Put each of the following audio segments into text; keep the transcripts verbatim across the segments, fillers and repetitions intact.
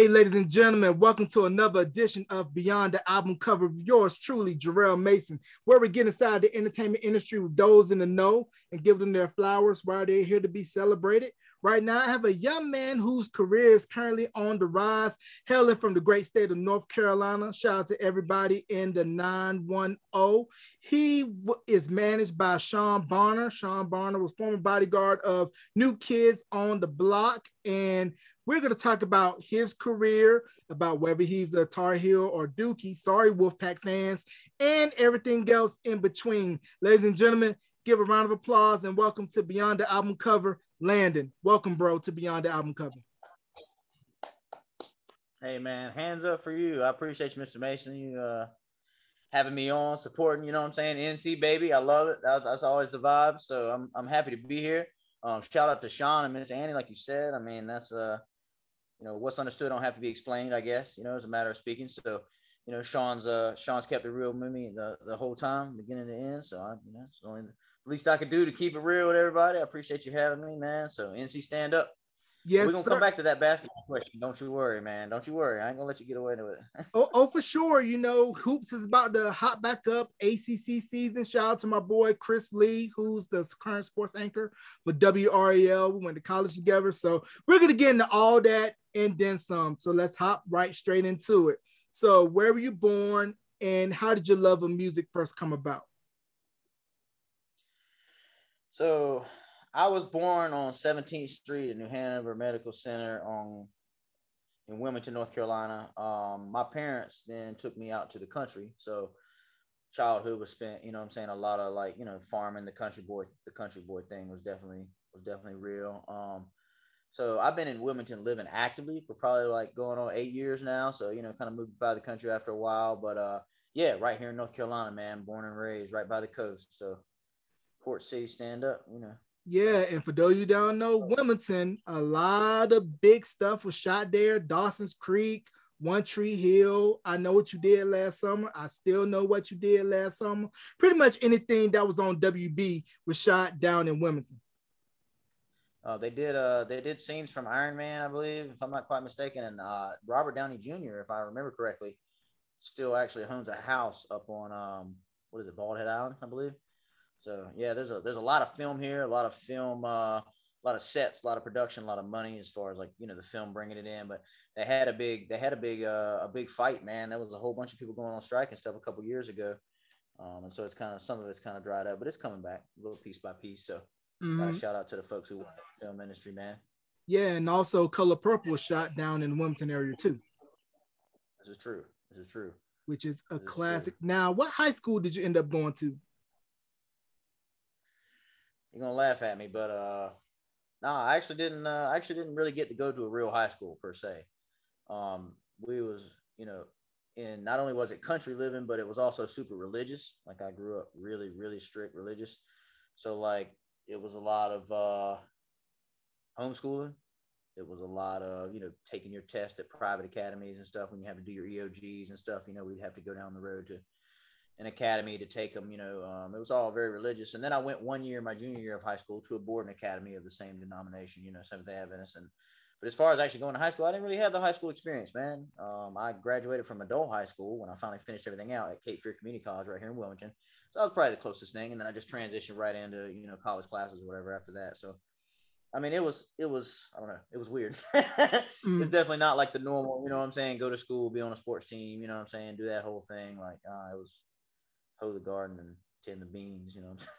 Hey, ladies and gentlemen, welcome to another edition of Beyond the Album Cover of yours truly, Jarrell Mason, where we get inside the entertainment industry with those in the know and give them their flowers while they're here to be celebrated. Right now, I have a young man whose career is currently on the rise, hailing from the great state of North Carolina. Shout out to everybody in the nine one oh. He w- is managed by Sean Barner. Sean Barner was former bodyguard of New Kids on the Block. And we're going to talk about his career, about whether he's a Tar Heel or Dookie. Sorry, Wolfpack fans, and everything else in between. Ladies and gentlemen, give a round of applause and welcome to Beyond the Album Cover. Landon, welcome, bro, to Beyond the Album Cover. Hey, man, hands up for you. I appreciate you, Mister Mason, you uh, having me on, supporting, you know what I'm saying, N C, baby. I love it. That's, that's always the vibe, so I'm I'm happy to be here. Um, shout out to Sean and Miss Annie, like you said. I mean, that's, uh, you know, what's understood don't have to be explained, I guess. You know, it's a matter of speaking, so, you know, Sean's uh, Sean's kept it real with me the, the whole time, beginning to end, so, I, you know, it's only the least I could do to keep it real with everybody. I appreciate you having me, man. So N C, stand up. Yes, we're gonna sir. Come back to that basketball question. Don't you worry, man. Don't you worry. I ain't gonna let you get away with it. oh, oh, for sure. You know, hoops is about to hop back up. A C C season. Shout out to my boy Chris Lee, who's the current sports anchor for W R A L. We went to college together, so we're gonna get into all that and then some. So let's hop right straight into it. So, where were you born, and how did your love of music first come about? So I was born on seventeenth street at New Hanover Medical Center on in Wilmington, North Carolina. Um, my parents then took me out to the country. So childhood was spent, you know what I'm saying, a lot of like, you know, farming, the country boy, the country boy thing was definitely was definitely real. Um, so I've been in Wilmington living actively for probably like going on eight years now. So, you know, kind of moved by the country after a while. But uh, yeah, right here in North Carolina, man, born and raised right by the coast. So Port City, stand up, you know. Yeah, and for those you don't know, Wilmington, a lot of big stuff was shot there. Dawson's Creek, One Tree Hill, I Know What You Did Last Summer, I Still Know What You Did Last Summer. Pretty much anything that was on W B was shot down in Wilmington. Uh, they did uh, they did scenes from Iron Man, I believe, if I'm not quite mistaken. And uh, Robert Downey Junior, if I remember correctly, still actually owns a house up on, um, what is it, Bald Head Island, I believe. So yeah, there's a there's a lot of film here, a lot of film, uh, a lot of sets, a lot of production, a lot of money as far as like, you know, the film bringing it in. But they had a big they had a big uh, a big fight, man. There was a whole bunch of people going on strike and stuff a couple years ago, um, and so it's kind of some of it's kind of dried up, but it's coming back a little piece by piece. So mm-hmm. uh, shout out to the folks who work in the film industry, man. Yeah, and also Color Purple was shot down in the Wilmington area too. This is true. This is true. Which is a this classic. Is now, what high school did you end up going to? You're gonna laugh at me, but uh, no, nah, I actually didn't. Uh, I actually didn't really get to go to a real high school per se. Um, we was, you know, in not only was it country living, but it was also super religious. Like I grew up really, really strict religious. So like it was a lot of uh, homeschooling. It was a lot of, you know, taking your tests at private academies and stuff. When you have to do your E O Gs and stuff, you know, we'd have to go down the road to an academy to take them, you know, um, it was all very religious. And then I went one year, my junior year of high school, to a boarding academy of the same denomination, you know, Seventh-day Adventist. And, but as far as actually going to high school, I didn't really have the high school experience, man. Um, I graduated from adult high school when I finally finished everything out at Cape Fear Community College right here in Wilmington. So that was probably the closest thing. And then I just transitioned right into, you know, college classes or whatever after that. So, I mean, it was, it was, I don't know, it was weird. mm. It's definitely not like the normal, you know what I'm saying, go to school, be on a sports team, you know what I'm saying, do that whole thing. Like, uh, it was hoe the garden and tend the beans, you know what I'm saying?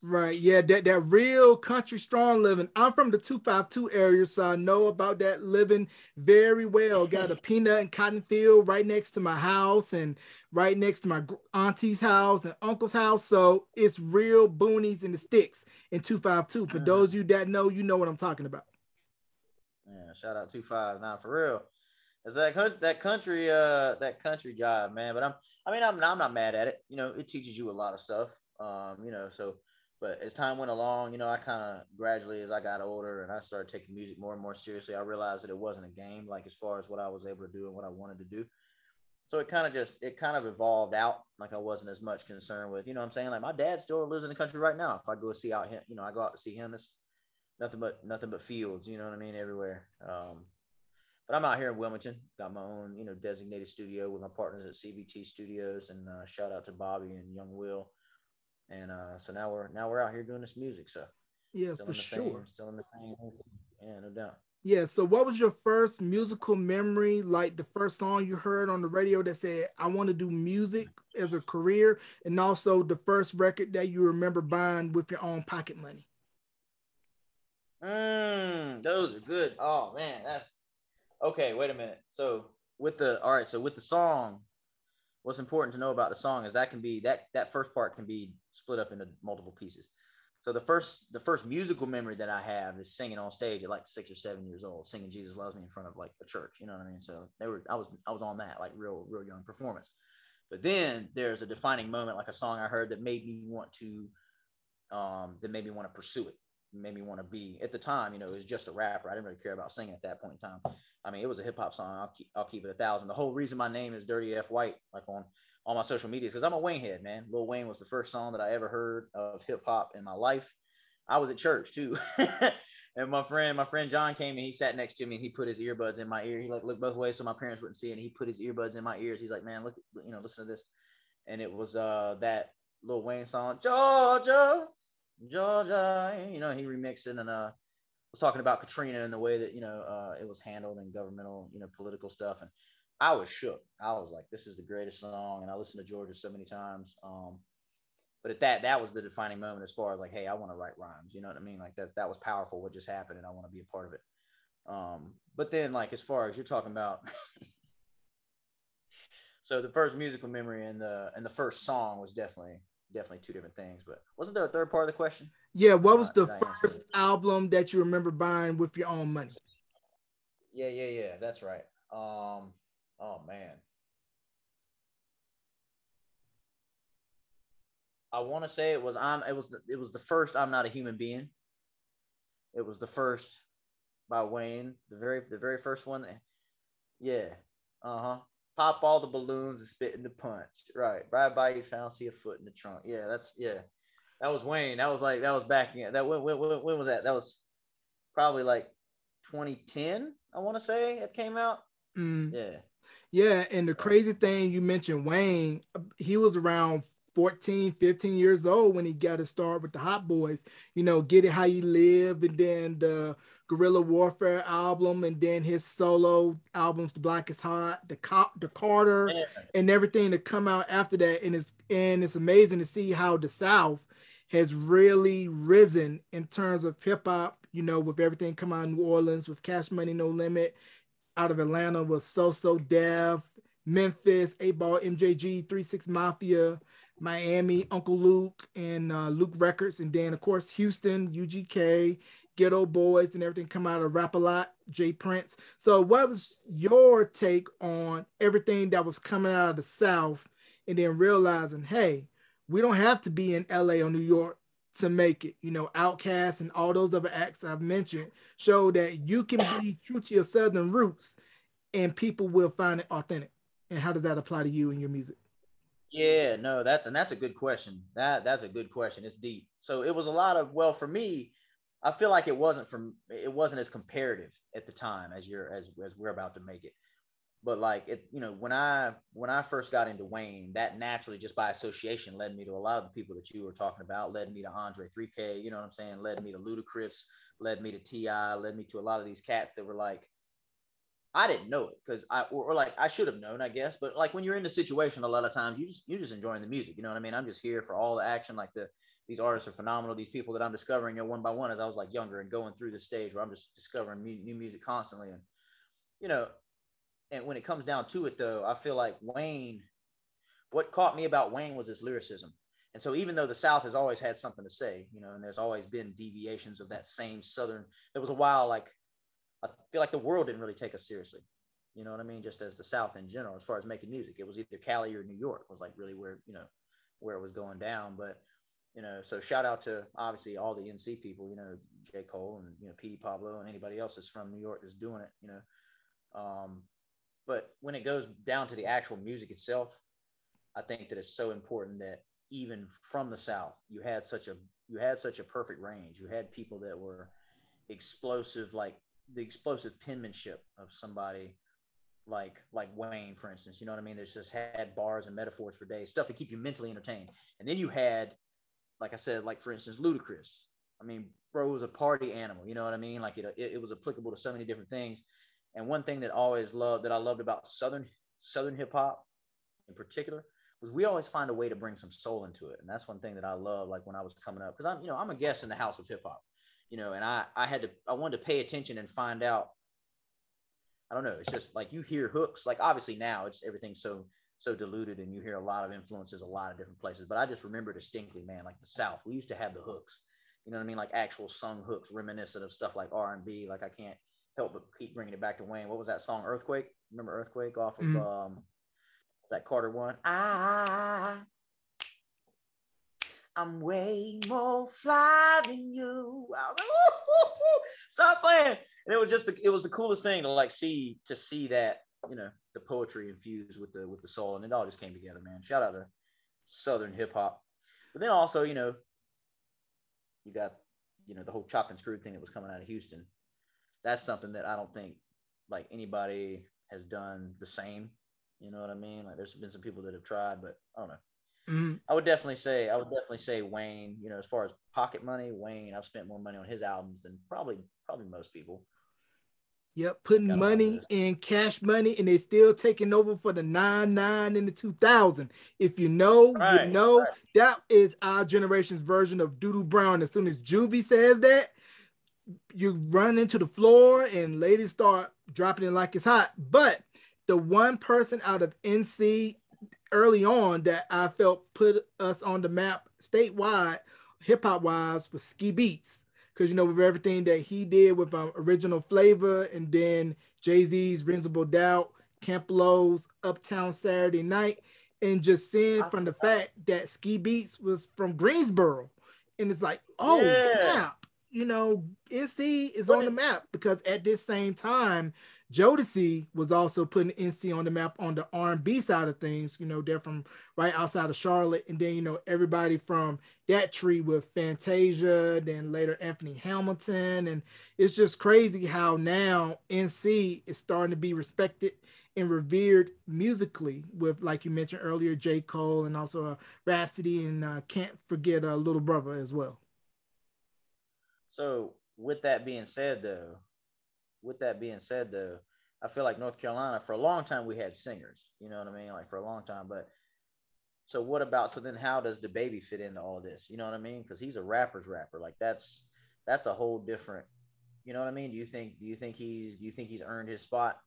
Right, yeah, that, that real country strong living. I'm from the two five two area, so I know about that living very well. Got a peanut and cotton field right next to my house and right next to my auntie's house and uncle's house, so it's real boonies in the sticks in two five two. For uh, those of you that know, you know what I'm talking about. Yeah, shout out two five nine for real. It's that that country, uh, that country job, man. But I'm, I mean, I'm, I'm not mad at it. You know, it teaches you a lot of stuff. Um, you know, so, but as time went along, you know, I kind of gradually, as I got older and I started taking music more and more seriously, I realized that it wasn't a game, like as far as what I was able to do and what I wanted to do. So it kind of just, it kind of evolved out. Like I wasn't as much concerned with, you know what I'm saying? Like my dad still lives in the country right now. If I go see out him, you know, I go out to see him, it's nothing but, nothing but fields, you know what I mean? Everywhere. Um, But I'm out here in Wilmington, got my own, you know, designated studio with my partners at C B T Studios, and uh, shout out to Bobby and Young Will. And uh, so now we're now we're out here doing this music. So yeah, still for sure, same, still in the same. Yeah, no doubt. Yeah. So what was your first musical memory? Like the first song you heard on the radio that said, "I want to do music as a career," and also the first record that you remember buying with your own pocket money. Mm, those are good. Oh man, that's. Okay, wait a minute. So with the all right, so with the song, what's important to know about the song is that can be that that first part can be split up into multiple pieces. So the first the first musical memory that I have is singing on stage at like six or seven years old, singing "Jesus Loves Me" in front of like a church. You know what I mean? So they were I was I was on that like real real young performance. But then there's a defining moment, like a song I heard that made me want to um, that made me want to pursue it. Made me want to be at the time, you know, it was just a rapper. I didn't really care about singing at that point in time. I mean, it was a hip hop song. I'll keep, I'll keep it a thousand. The whole reason my name is Dirty F White, like on all my social media, is because I'm a Wayne head, man. Lil Wayne was the first song that I ever heard of hip hop in my life. I was at church too, and my friend, my friend John came and he sat next to me and he put his earbuds in my ear. He like looked both ways so my parents wouldn't see it. And he put his earbuds in my ears. He's like, man, look, you know, listen to this, and it was uh that Lil Wayne song, Georgia. Georgia, you know, he remixed it and uh was talking about Katrina and the way that, you know, uh it was handled and governmental, you know, political stuff. And I was shook. I was like, this is the greatest song. And I listened to Georgia so many times. Um, but at that, that was the defining moment as far as like, hey, I want to write rhymes. You know what I mean? Like that that was powerful what just happened and I want to be a part of it. Um, but then like as far as you're talking about so the first musical memory and the and the first song was definitely Definitely two different things, but wasn't there a third part of the question? Yeah, what was the uh, first album that you remember buying with your own money? Yeah, yeah, yeah, that's right. Um, oh man, I want to say it was I'm. It was the, it was the first "I'm Not a Human Being." It was the first by Wayne, the very the very first one. That, yeah, uh huh. Pop all the balloons and spit in the punch. Right. Right by you found, see a foot in the trunk. Yeah, that's, yeah. That was Wayne. That was like, that was back in, that, when, when, when was that? That was probably like twenty ten, I want to say, it came out. Mm. Yeah. Yeah, and the crazy thing, you mentioned Wayne, he was around fourteen, fifteen years old when he got to start with the Hot Boys, you know, Get It How You Live, and then the Guerrilla Warfare album, and then his solo albums, The Block Is Hot, The Cop, The Carter, yeah. And everything to come out after that. And it's and it's amazing to see how the South has really risen in terms of hip hop, you know, with everything coming out of New Orleans, with Cash Money, No Limit, out of Atlanta was So So Def, Memphis, eight ball, M J G, three six Mafia, Miami, Uncle Luke, and uh, Luke Records, and then of course Houston, U G K, Ghetto Boys, and everything come out of Rap-A-Lot, Jay Prince. So what was your take on everything that was coming out of the South, and then realizing, hey, we don't have to be in L A or New York to make it? You know, Outkast and all those other acts I've mentioned show that you can be true to your Southern roots and people will find it authentic. And how does that apply to you and your music? Yeah, no, that's, and that's a good question. That that's a good question. It's deep. So it was a lot of, well, for me, I feel like it wasn't from, it wasn't as comparative at the time as you're, as, as we're about to make it. But like, it, you know, when I, when I first got into Wayne, that naturally just by association led me to a lot of the people that you were talking about, led me to Andre three K, you know what I'm saying? Led me to Ludacris, led me to T I, led me to a lot of these cats that were like, I didn't know it because I, or, or like I should have known, I guess. But like when you're in the situation, a lot of times you just, you're just enjoying the music. You know what I mean? I'm just here for all the action. Like the, these artists are phenomenal. These people that I'm discovering, you know, one by one, as I was like younger and going through the stage where I'm just discovering mu- new music constantly. And, you know, and when it comes down to it though, I feel like Wayne, what caught me about Wayne was his lyricism. And so even though the South has always had something to say, you know, and there's always been deviations of that same Southern, there was a while like, I feel like the world didn't really take us seriously. You know what I mean? Just as the South in general, as far as making music, it was either Cali or New York was like really where, you know, where it was going down. But, you know, so shout out to obviously all the N C people, you know, J. Cole and, you know, P D Pablo and anybody else that's from New York that's doing it, you know. Um, but when it goes down to the actual music itself, I think that it's so important that even from the South, you had such a, you had such a perfect range. You had people that were explosive, like, the explosive penmanship of somebody like like Wayne, for instance. You know what I mean? There's just had bars and metaphors for days, stuff to keep you mentally entertained. And then you had, like I said, like for instance, Ludacris. I mean, bro, it was a party animal. You know what I mean? Like it, it, it was applicable to so many different things. And one thing that I always loved, that I loved about Southern Southern hip hop in particular, was we always find a way to bring some soul into it. And that's one thing that I love, like when I was coming up, because I'm, you know, I'm a guest in the house of hip hop, you know, and I, I had to, I wanted to pay attention and find out. I don't know. It's just like you hear hooks, like obviously now it's everything so, so diluted and you hear a lot of influences, a lot of different places, but I just remember distinctly, man, like the South, we used to have the hooks, you know what I mean? Like actual sung hooks, reminiscent of stuff like R and B. Like I can't help but keep bringing it back to Wayne. What was that song? Earthquake. Remember Earthquake off of, mm-hmm. um, that Carter one. I, I'm way more fly than you. I was like, woo, woo, woo, stop playing. And it was just, the, it was the coolest thing to like see, to see that, you know, the poetry infused with the, with the soul, and it all just came together, man. Shout out to Southern hip hop. But then also, you know, you got, you know, the whole chop and screw thing that was coming out of Houston. That's something that I don't think like anybody has done the same. You know what I mean? Like there's been some people that have tried, but I don't know. Mm-hmm. I would definitely say, I would definitely say Wayne, you know, as far as pocket money, Wayne, I've spent more money on his albums than probably, probably most people. Yep. Putting money in Cash Money, and they're still taking over for the nine, nine in the two thousand. If you know, right, you know, right. That is our generation's version of Doodoo Brown. As soon as Juvie says that, you run into the floor and ladies start dropping it like it's hot. But the one person out of N C early on that I felt put us on the map statewide, hip-hop wise, was Ski Beats. Because, you know, with everything that he did with um, Original Flavor, and then Jay-Z's Reasonable Doubt, Camp Lowe's Uptown Saturday Night, and just seeing from the fact that Ski Beats was from Greensboro. And it's like, oh, yeah. Snap. You know, N C is on the map, because at this same time, Jodeci was also putting N C on the map on the R and B side of things. You know, they're from right outside of Charlotte. And then, you know, everybody from that tree with Fantasia, then later Anthony Hamilton. And it's just crazy how now N C is starting to be respected and revered musically with, like you mentioned earlier, J. Cole, and also uh, Rhapsody, and uh, can't forget uh, Little Brother as well. So with that being said, though, With that being said, though, I feel like North Carolina, for a long time, we had singers. You know what I mean? Like, for a long time. But so what about, so then how does DaBaby fit into all this? You know what I mean? Because he's a rapper's rapper. Like, that's that's a whole different, you know what I mean? Do you think do you think he's do you think he's earned his spot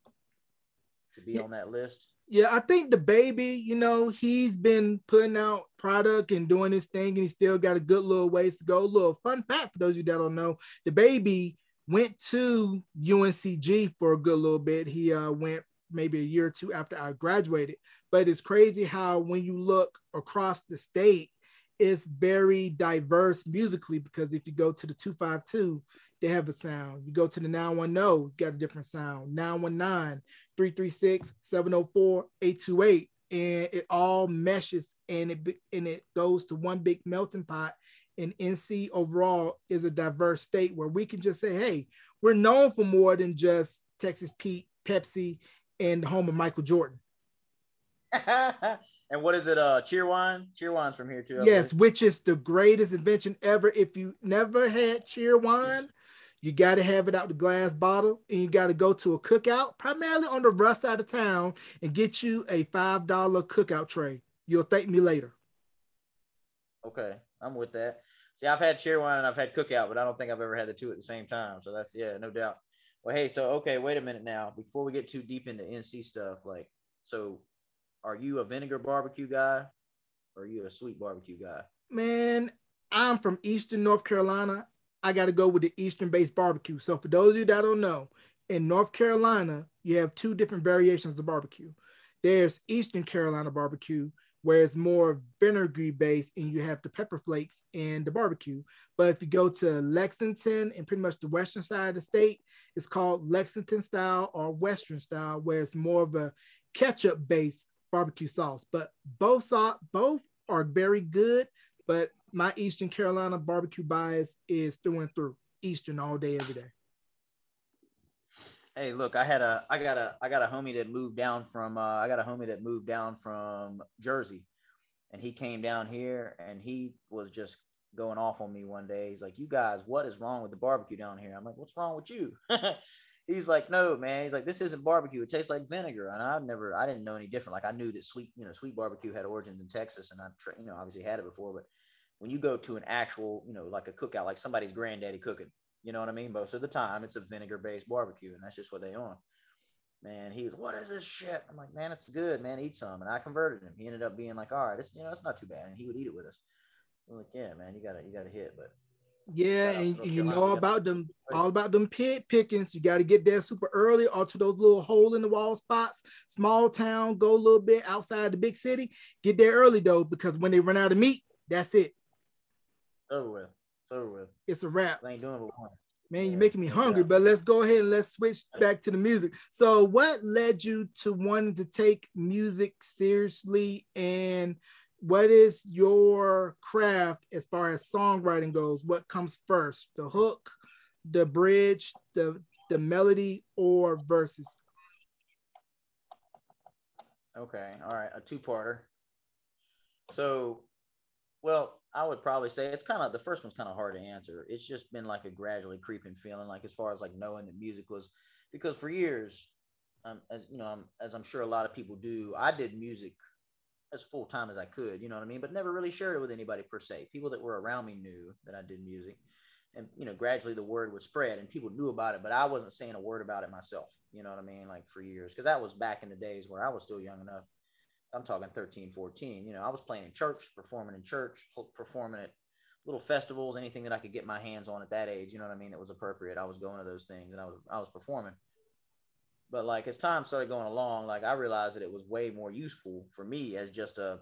to be yeah. on that list? Yeah, I think DaBaby, you know, he's been putting out product and doing his thing, and he's still got a good little ways to go. Little fun fact for those of you that don't know, DaBaby went to U N C G for a good little bit. He uh, went maybe a year or two after I graduated. But it's crazy how when you look across the state, it's very diverse musically, because if you go to the two five two, they have a sound. You go to the nine one zero, you got a different sound. nine one nine, three three six, seven oh four, eight two eight. And it all meshes, and it and it goes to one big melting pot. And N C overall is a diverse state where we can just say, hey, we're known for more than just Texas Pete, Pepsi, and the home of Michael Jordan. And what is it? Uh, Cheerwine? Cheerwine's from here too. Yes, there. Which is the greatest invention ever. If you never had Cheerwine, you got to have it out the glass bottle, and you got to go to a cookout, primarily on the rough side of town, and get you a five dollar cookout tray. You'll thank me later. Okay. I'm with that. See, I've had Cheerwine and I've had Cookout, but I don't think I've ever had the two at the same time. So that's, yeah, no doubt. Well, hey, so, okay, wait a minute now. Before we get too deep into N C stuff, like, so are you a vinegar barbecue guy, or are you a sweet barbecue guy? Man, I'm from Eastern North Carolina. I got to go with the Eastern-based barbecue. So for those of you that don't know, in North Carolina, you have two different variations of barbecue. There's Eastern Carolina barbecue, where it's more vinegary based, and you have the pepper flakes and the barbecue. But if you go to Lexington and pretty much the western side of the state, it's called Lexington style or Western style, where it's more of a ketchup based barbecue sauce. But both, so- both are very good, but my Eastern Carolina barbecue bias is through and through. Eastern all day, every day. Hey, look, I had a, I got a, I got a homie that moved down from, uh, I got a homie that moved down from Jersey, and he came down here and he was just going off on me one day. He's like, "You guys, what is wrong with the barbecue down here?" I'm like, "What's wrong with you?" He's like, "No, man." He's like, "This isn't barbecue. It tastes like vinegar." And I've never, I didn't know any different. Like I knew that sweet, you know, sweet barbecue had origins in Texas, and I've, you know, obviously had it before. But when you go to an actual, you know, like a cookout, like somebody's granddaddy cooking, you know what I mean? Most of the time, it's a vinegar-based barbecue, and that's just what they on. Man, he's, "What is this shit?" I'm like, "Man, it's good, man. Eat some." And I converted him. He ended up being like, "All right, it's, you know, it's not too bad," and he would eat it with us. I'm like, "Yeah, man, you gotta, you gotta hit," but. Yeah, and, and you know about them, all about them pit pickings. You got to get there super early, or to those little hole in the wall spots. Small town, go a little bit outside the big city. Get there early though, because when they run out of meat, that's it. Over with. It's over with. It's a wrap. Ain't doing but one. Man, yeah, you're making me hungry. Yeah. But let's go ahead and let's switch back to the music. So, what led you to wanting to take music seriously, and what is your craft as far as songwriting goes? What comes first, the hook, the bridge, the the melody, or verses? Okay, all right, a two-parter. So, well, I would probably say it's kind of, the first one's kind of hard to answer. It's just been like a gradually creeping feeling, like as far as like knowing that music was, because for years, um, as you know, I'm, as I'm sure a lot of people do, I did music as full-time as I could, you know what I mean? But never really shared it with anybody per se. People that were around me knew that I did music, and, you know, gradually the word would spread and people knew about it, but I wasn't saying a word about it myself, you know what I mean? Like for years, because that was back in the days where I was still young enough. I'm talking thirteen, fourteen, you know, I was playing in church, performing in church, performing at little festivals, anything that I could get my hands on at that age, you know what I mean? That was appropriate. I was going to those things and I was, I was performing. But like as time started going along, like I realized that it was way more useful for me as just a,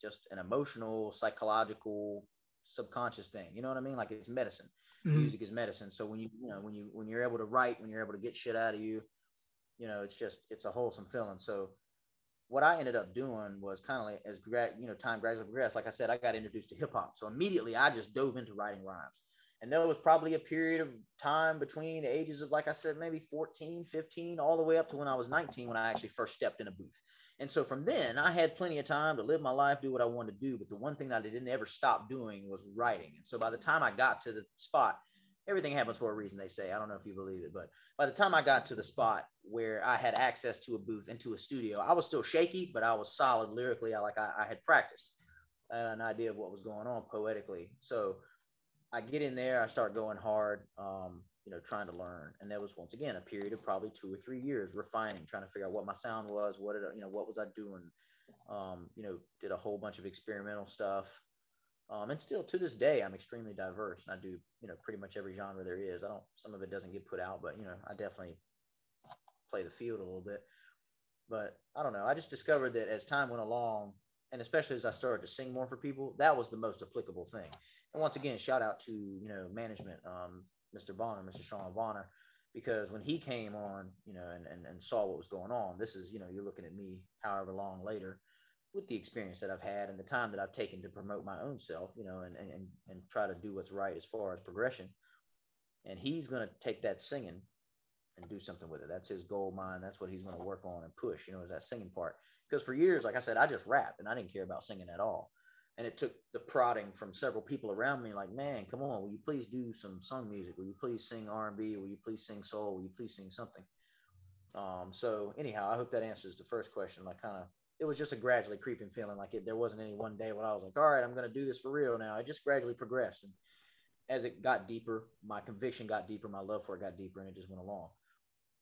just an emotional, psychological, subconscious thing. You know what I mean? Like it's medicine. Mm-hmm. Music is medicine. So when you, you know, when you, when you're able to write, when you're able to get shit out of you, you know, it's just, it's a wholesome feeling. So what I ended up doing was kind of like as grad, you know, time gradually progressed. Like I said, I got introduced to hip hop. So immediately I just dove into writing rhymes. And there was probably a period of time between the ages of, like I said, maybe fourteen, fifteen, all the way up to when I was nineteen, when I actually first stepped in a booth. And so from then, I had plenty of time to live my life, do what I wanted to do. But the one thing that I didn't ever stop doing was writing. And so by the time I got to the spot, everything happens for a reason, they say. I don't know if you believe it, but by the time I got to the spot where I had access to a booth and to a studio, I was still shaky, but I was solid lyrically. I, like I, I had practiced. I had an idea of what was going on poetically. So I get in there, I start going hard, um, you know, trying to learn. And that was, once again, a period of probably two or three years refining, trying to figure out what my sound was, what did I, you know, what was I doing? Um, you know, did a whole bunch of experimental stuff. Um, and still to this day, I'm extremely diverse and I do, you know, pretty much every genre there is. I don't, some of it doesn't get put out, but, you know, I definitely play the field a little bit. But I don't know, I just discovered that as time went along, and especially as I started to sing more for people, that was the most applicable thing. And once again, shout out to, you know, management, um, Mister Barner, Mister Sean Barner, because when he came on, you know, and, and, and saw what was going on, this is, you know, you're looking at me however long later with the experience that I've had and the time that I've taken to promote my own self, you know, and, and, and try to do what's right as far as progression. And he's going to take that singing and do something with it. That's his goal, mine. That's what he's going to work on and push, you know, is that singing part. Because for years, like I said, I just rapped and I didn't care about singing at all. And it took the prodding from several people around me like, "Man, come on, will you please do some song music? Will you please sing R and B? Will you please sing soul? Will you please sing something?" Um, so anyhow, I hope that answers the first question. Like kind of, it was just a gradually creeping feeling. Like it, there wasn't any one day when I was like, "All right, I'm going to do this for real now." I just gradually progressed. And as it got deeper, my conviction got deeper, my love for it got deeper, and it just went along.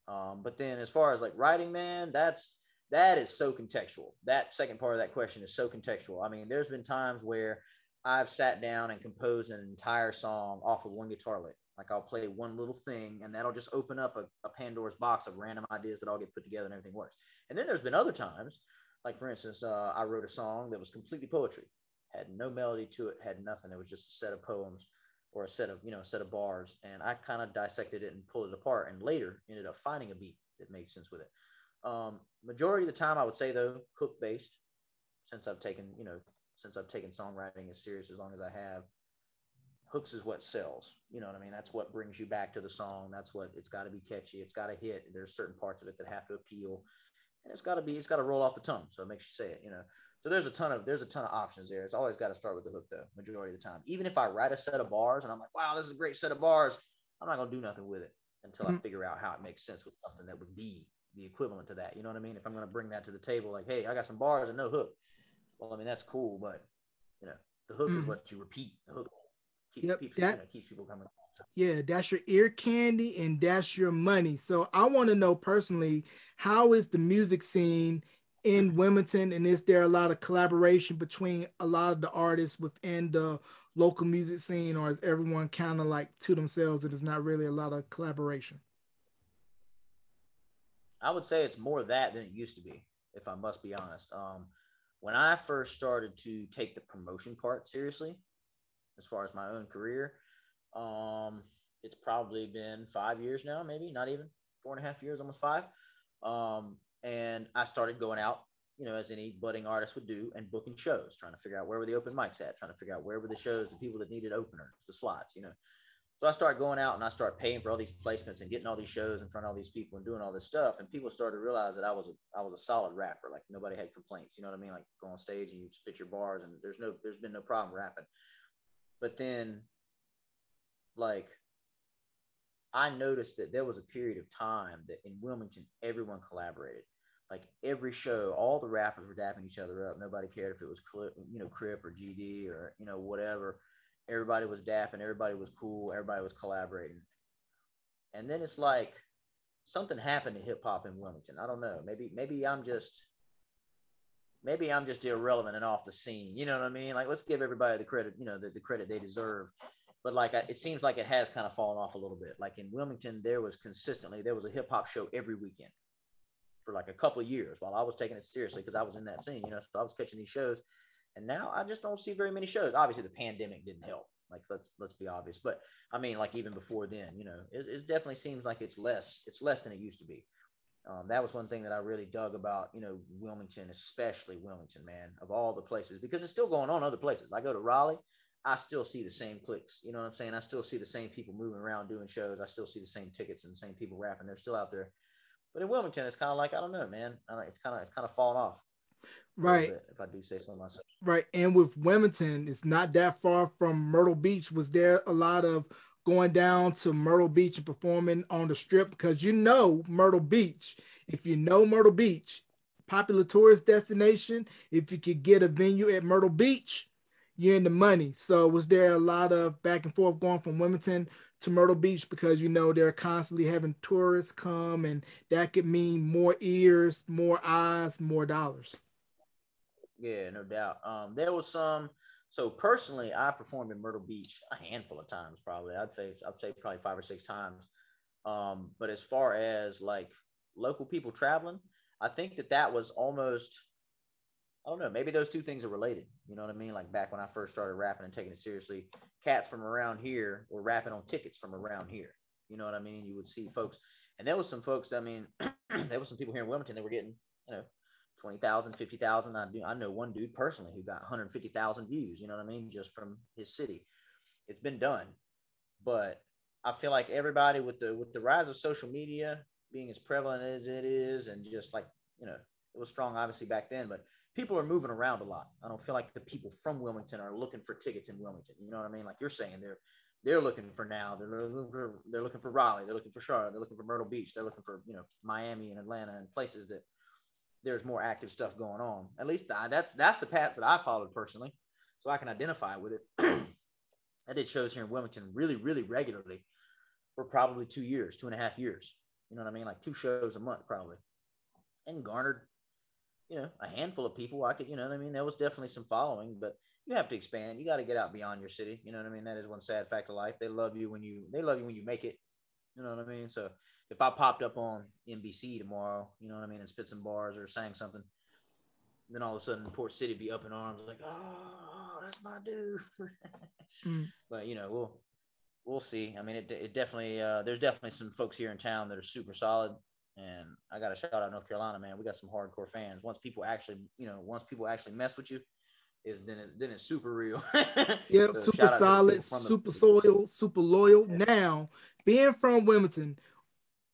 Um, but then as far as like writing, man, that's, that is so contextual. That second part of that question is so contextual. I mean, there's been times where I've sat down and composed an entire song off of one guitar lick. Like I'll play one little thing and that'll just open up a, a Pandora's box of random ideas that all get put together and everything works. And then there's been other times, like for instance, uh, I wrote a song that was completely poetry, had no melody to it, had nothing. It was just a set of poems or a set of, you know, a set of bars. And I kind of dissected it and pulled it apart and later ended up finding a beat that made sense with it. Um, majority of the time I would say though, hook based, since I've taken, you know, since I've taken songwriting as serious as long as I have, hooks is what sells. You know what I mean? That's what brings you back to the song. That's what, it's got to be catchy. It's got to hit. There's certain parts of it that have to appeal, and it's got to be, it's got to roll off the tongue. So it makes you say it, you know? So there's a ton of, there's a ton of options there. It's always got to start with the hook though, majority of the time. Even if I write a set of bars and I'm like, wow, this is a great set of bars, I'm not going to do nothing with it until mm-hmm. I figure out how it makes sense with something that would be the equivalent to that. You know what I mean? If I'm going to bring that to the table, like, hey, I got some bars and no hook. Well, I mean, that's cool, but you know, the hook mm. is what you repeat. The hook keeps, yep, keeps, that, you know, keeps people coming. Yeah, that's your ear candy and that's your money. So I want to know personally, how is the music scene in Wilmington, and is there a lot of collaboration between a lot of the artists within the local music scene, or is everyone kind of like to themselves and there's not really a lot of collaboration? I would say it's more that than it used to be, if I must be honest. Um, when I first started to take the promotion part seriously, as far as my own career, um, it's probably been five years now, maybe not even four and a half years, almost five. Um, and I started going out, you know, as any budding artist would do, and booking shows, trying to figure out where were the open mics at, trying to figure out where were the shows, the people that needed openers, the slots, you know. So I start going out and I start paying for all these placements and getting all these shows in front of all these people and doing all this stuff. And people started to realize that I was a, I was a solid rapper. Like, nobody had complaints. You know what I mean? Like, go on stage and you spit your bars and there's no, there's been no problem rapping. But then, like, I noticed that there was a period of time that in Wilmington, everyone collaborated. Like, every show, all the rappers were dapping each other up. Nobody cared if it was, you know, Crip or G D or, you know, whatever. Everybody was dapping, everybody was cool, everybody was collaborating. And then it's like something happened to hip hop in Wilmington. I don't know. Maybe, maybe I'm just maybe I'm just irrelevant and off the scene. You know what I mean? Like, let's give everybody the credit, you know, the, the credit they deserve. But like, I, it seems like it has kind of fallen off a little bit. Like, in Wilmington, there was consistently there was a hip hop show every weekend for like a couple of years while I was taking it seriously because I was in that scene, you know, so I was catching these shows. And now I just don't see very many shows. Obviously, the pandemic didn't help. Like, let's let's be obvious. But I mean, like, even before then, you know, it, it definitely seems like it's less. It's less than it used to be. Um, that was one thing that I really dug about, you know, Wilmington, especially Wilmington, man, of all the places, because it's still going on other places. I go to Raleigh, I still see the same cliques. You know what I'm saying? I still see the same people moving around doing shows. I still see the same tickets and the same people rapping. They're still out there. But in Wilmington, it's kind of like, I don't know, man. Uh, it's kind of it's kind of fallen off. Right. Bit, if I do say so myself. Right. And with Wilmington, it's not that far from Myrtle Beach. Was there a lot of going down to Myrtle Beach and performing on the strip? Because you know Myrtle Beach. If you know Myrtle Beach, popular tourist destination, if you could get a venue at Myrtle Beach, you're in the money. So was there a lot of back and forth going from Wilmington to Myrtle Beach, because you know they're constantly having tourists come, and that could mean more ears, more eyes, more dollars? Yeah, no doubt. Um, there was some. So personally, I performed in Myrtle Beach a handful of times, probably. I'd say I'd say probably five or six times. Um, but as far as like local people traveling, I think that that was almost, I don't know, maybe those two things are related. You know what I mean? Like, back when I first started rapping and taking it seriously, cats from around here were rapping on tickets from around here. You know what I mean? You would see folks, and there was some folks. I mean, there was some people here in Wilmington that were getting, you know, twenty thousand, fifty thousand. I do. I know one dude personally who got one hundred fifty thousand views, you know what I mean? Just from his city. It's been done. But I feel like everybody, with the, with the rise of social media being as prevalent as it is, and just like, you know, it was strong obviously back then, but people are moving around a lot. I don't feel like the people from Wilmington are looking for tickets in Wilmington. You know what I mean? Like you're saying, they're, they're looking for now, they're looking for, they're looking for Raleigh, they're looking for Charlotte, they're looking for Myrtle Beach, they're looking for, you know, Miami and Atlanta and places that there's more active stuff going on. At least I, that's that's the path that I followed personally, so I can identify with it. I did shows here in Wilmington really, really regularly for probably two years, two and a half years. You know what I mean? Like two shows a month probably, and garnered, you know, a handful of people. I could, you know what I mean? There was definitely some following, but you have to expand. You got to get out beyond your city. You know what I mean? That is one sad fact of life. They love you when you, they love you when you make it. You know what I mean? So if I popped up on N B C tomorrow, you know what I mean, and spit some bars or sang something, then all of a sudden Port City be up in arms like, oh, that's my dude. mm. But, you know, we'll we'll see. I mean, it, it definitely uh, – there's definitely some folks here in town that are super solid. And I got to shout out North Carolina, man. We got some hardcore fans. Once people actually – you know, once people actually mess with you, is then it's then it's super real. Yeah, so super solid, super the- soil, super loyal. Yeah. Now, being from Wilmington,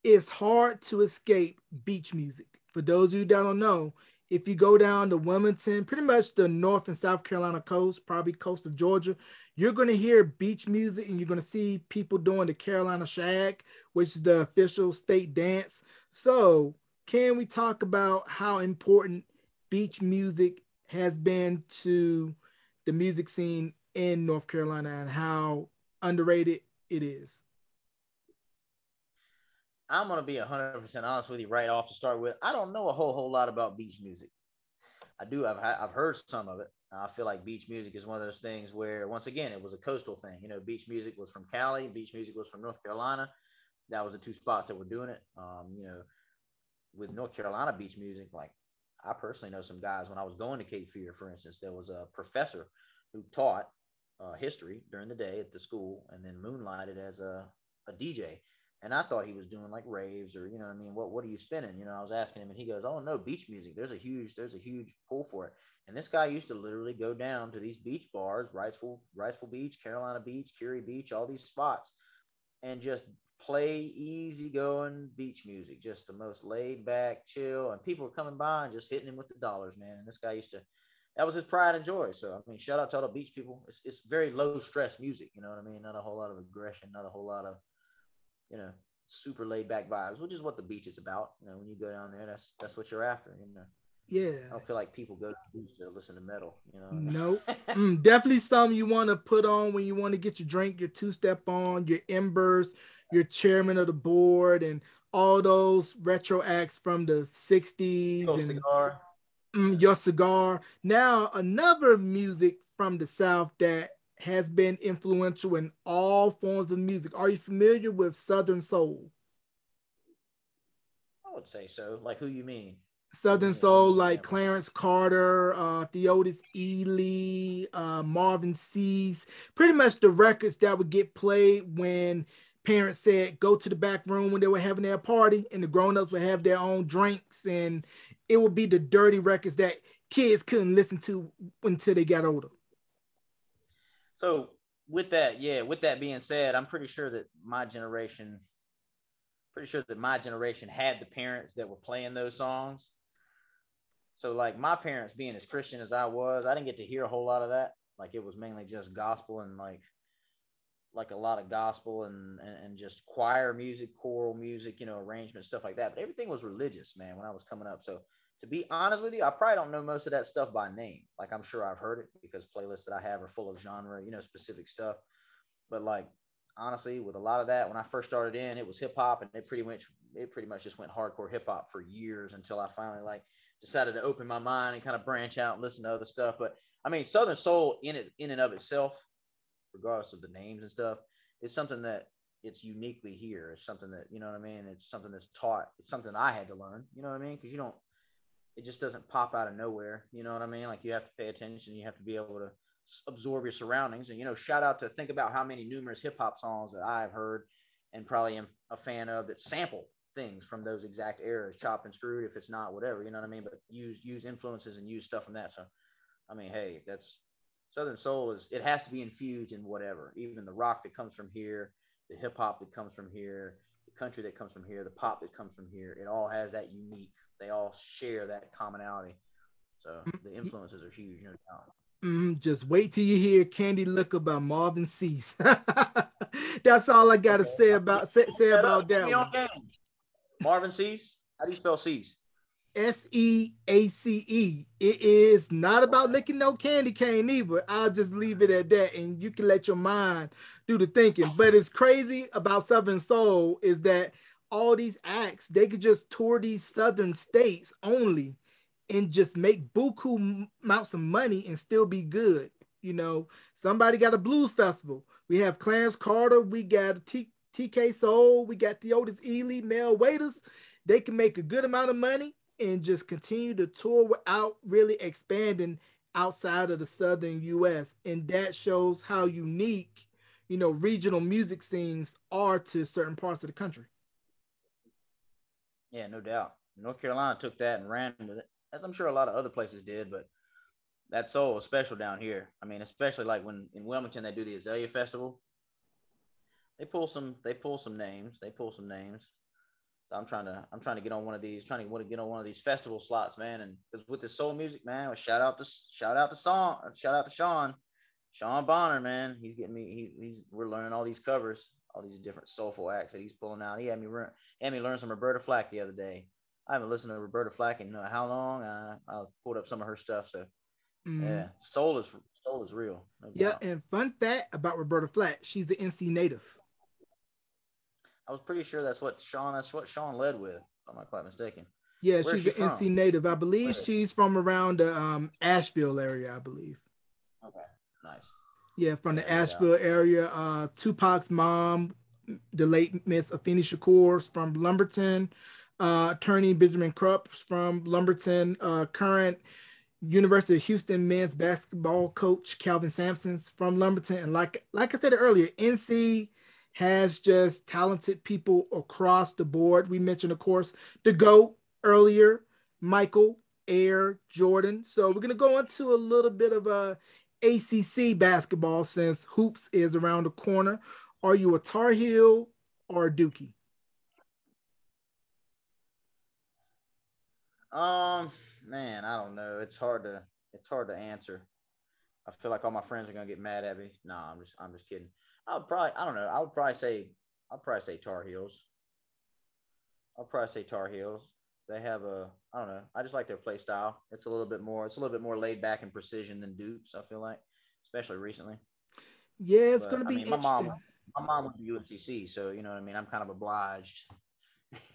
it's hard to escape beach music. For those of you that don't know, if you go down to Wilmington, pretty much the North and South Carolina coast, probably coast of Georgia, you're going to hear beach music and you're going to see people doing the Carolina Shag, which is the official state dance. So can we talk about how important beach music has been to the music scene in North Carolina and how underrated it is? I'm going to be one hundred percent honest with you right off to start with. I don't know a whole whole lot about beach music. I do. I've I've heard some of it. I feel like beach music is one of those things where, once again, it was a coastal thing. You know, beach music was from Cali. Beach music was from North Carolina. That was the two spots that were doing it. Um, you know, with North Carolina beach music, like I personally know some guys when I was going to Cape Fear, for instance, there was a professor who taught uh, history during the day at the school and then moonlighted as a, a D J. And I thought he was doing like raves or, you know what I mean? What, what are you spinning? You know, I was asking him and he goes, oh no, beach music. There's a huge, there's a huge pull for it. And this guy used to literally go down to these beach bars, Riceville, Riceville Beach, Carolina Beach, Curie Beach, all these spots and just play easy going beach music, just the most laid back, chill. And people were coming by and just hitting him with the dollars, man. And this guy used to, that was his pride and joy. So, I mean, shout out to all the beach people. It's, it's very low stress music. You know what I mean? Not a whole lot of aggression, not a whole lot of, you know, super laid back vibes, which is what the beach is about. You know, when you go down there, that's that's what you're after. You know, yeah. I don't feel like people go to the beach to listen to metal. You know, no, nope. mm, definitely something you want to put on when you want to get your drink, your two step on, your Embers, your chairman of the board, and all those retro acts from the sixties. Your and, cigar. Mm, your cigar. Now, another music from the South that has been influential in all forms of music. Are you familiar with Southern Soul? I would say so. Like, who you mean? Southern Soul, like Clarence Carter, uh, Theodis Ely, uh, Marvin Cease, pretty much the records that would get played when parents said, go to the back room when they were having their party and the grown-ups would have their own drinks, and it would be the dirty records that kids couldn't listen to until they got older. So with that, yeah, with that being said, I'm pretty sure that my generation, pretty sure that my generation had the parents that were playing those songs. So like my parents being as Christian as I was, I didn't get to hear a whole lot of that. Like it was mainly just gospel and like, like a lot of gospel and, and, and just choir music, choral music, you know, arrangement, stuff like that. But everything was religious, man, when I was coming up. So to be honest with you, I probably don't know most of that stuff by name. Like, I'm sure I've heard it because playlists that I have are full of genre, you know, specific stuff. But like, honestly, with a lot of that, when I first started in, it was hip hop, and it pretty much, it pretty much just went hardcore hip hop for years until I finally like decided to open my mind and kind of branch out and listen to other stuff. But I mean, Southern Soul in it, in and of itself, regardless of the names and stuff, is something that it's uniquely here. It's something that, you know what I mean? It's something that's taught. It's something I had to learn, you know what I mean? Because you don't, it just doesn't pop out of nowhere. You know what I mean? Like you have to pay attention. You have to be able to absorb your surroundings. And, you know, shout out to think about how many numerous hip hop songs that I've heard and probably am a fan of that sample things from those exact eras, chopped and screwed. If it's not, whatever, you know what I mean? But use, use influences and use stuff from that. So, I mean, hey, that's Southern Soul is, it has to be infused in whatever, even the rock that comes from here, the hip hop that comes from here, the country that comes from here, the pop that comes from here. It all has that unique, they all share that commonality. So the influences are huge. No doubt. Mm, just wait till you hear Candy Liquor by Marvin Cease. That's all I got to say about say, say about that one. Marvin Cease? How do you spell Cease? S E A C E. It is not about licking no candy cane either. I'll just leave it at that and you can let your mind do the thinking. But it's crazy about Southern Soul is that all these acts, they could just tour these southern states only and just make buku amounts of money and still be good. You know, somebody got a blues festival. We have Clarence Carter. We got T- TK Soul. We got Theodis Ely, Mel Waiters. They can make a good amount of money and just continue to tour without really expanding outside of the southern U S. And that shows how unique, you know, regional music scenes are to certain parts of the country. Yeah, no doubt. North Carolina took that and ran with it, as I'm sure a lot of other places did, but that soul was special down here. I mean, especially like when in Wilmington they do the Azalea Festival. They pull some. They pull some names. They pull some names. So I'm trying to. I'm trying to get on one of these. Trying to want to get on one of these festival slots, man. And because with this soul music, man, shout out to shout out to song. Shout out to Sean, Sean Barner, man. He's getting me. He, he's. We're learning all these covers, all these different soulful acts that he's pulling out. He had me. Had me learn some Roberta Flack the other day. I haven't listened to Roberta Flack in uh, how long. Uh, I pulled up some of her stuff. So mm. yeah, soul is soul is real. No yeah, doubt. And fun fact about Roberta Flack, she's an N C native. I was pretty sure that's what Sean, that's what Sean led with, if I'm not quite mistaken. Yeah, where's she's she an N C native. I believe right. she's from around the um, Asheville area, I believe. Okay, nice. Yeah, from the yeah, Asheville yeah. area. Uh, Tupac's mom, the late Miss Afeni Shakur, from Lumberton. Uh, attorney Benjamin Krupps from Lumberton. Uh, current University of Houston men's basketball coach Calvin Sampson's from Lumberton. And like, like I said earlier, N C has just talented people across the board. We mentioned, of course, the GOAT earlier, Michael, Air, Jordan. So we're going to go into a little bit of a A C C basketball since hoops is around the corner. Are you a Tar Heel or a Dookie? Um, man, I don't know. It's hard to, it's hard to answer. I feel like all my friends are going to get mad at me. No, nah, I'm just, I'm just kidding. I would probably, I don't know. I would probably say, I'll probably say Tar Heels. I'll probably say Tar Heels. They have a, I don't know. I just like their play style. It's a little bit more, it's a little bit more laid back and precision than Dukes, I feel like, especially recently. Yeah, it's going to be I mean, my mom, my mom went to U M C C, so, you know what I mean? I'm kind of obliged.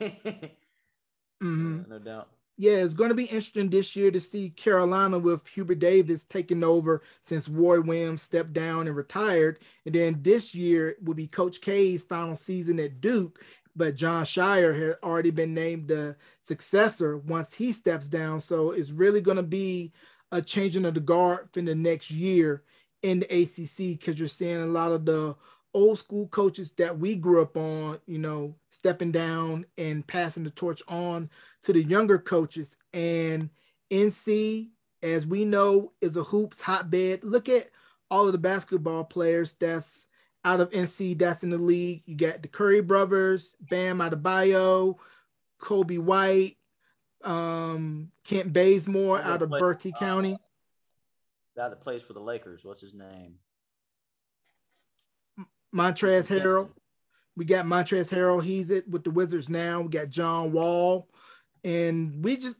mm-hmm. No doubt. Yeah, it's going to be interesting this year to see Carolina with Hubert Davis taking over since Roy Williams stepped down and retired. And then this year will be Coach K's final season at Duke, but John Shire had already been named the successor once he steps down. So it's really going to be a changing of the guard for the next year in the A C C because you're seeing a lot of the old school coaches that we grew up on, you know, stepping down and passing the torch on to the younger coaches. And N C, as we know, is a hoops hotbed. Look at all of the basketball players that's out of N C that's in the league. You got the Curry brothers, Bam Adebayo, Kobe White, um, Kent Bazemore out of play, Bertie uh, County. Guy that plays for the Lakers. What's his name? Montrezl Harrell. We got Montrezl Harrell. He's it with the Wizards now. We got John Wall. And we just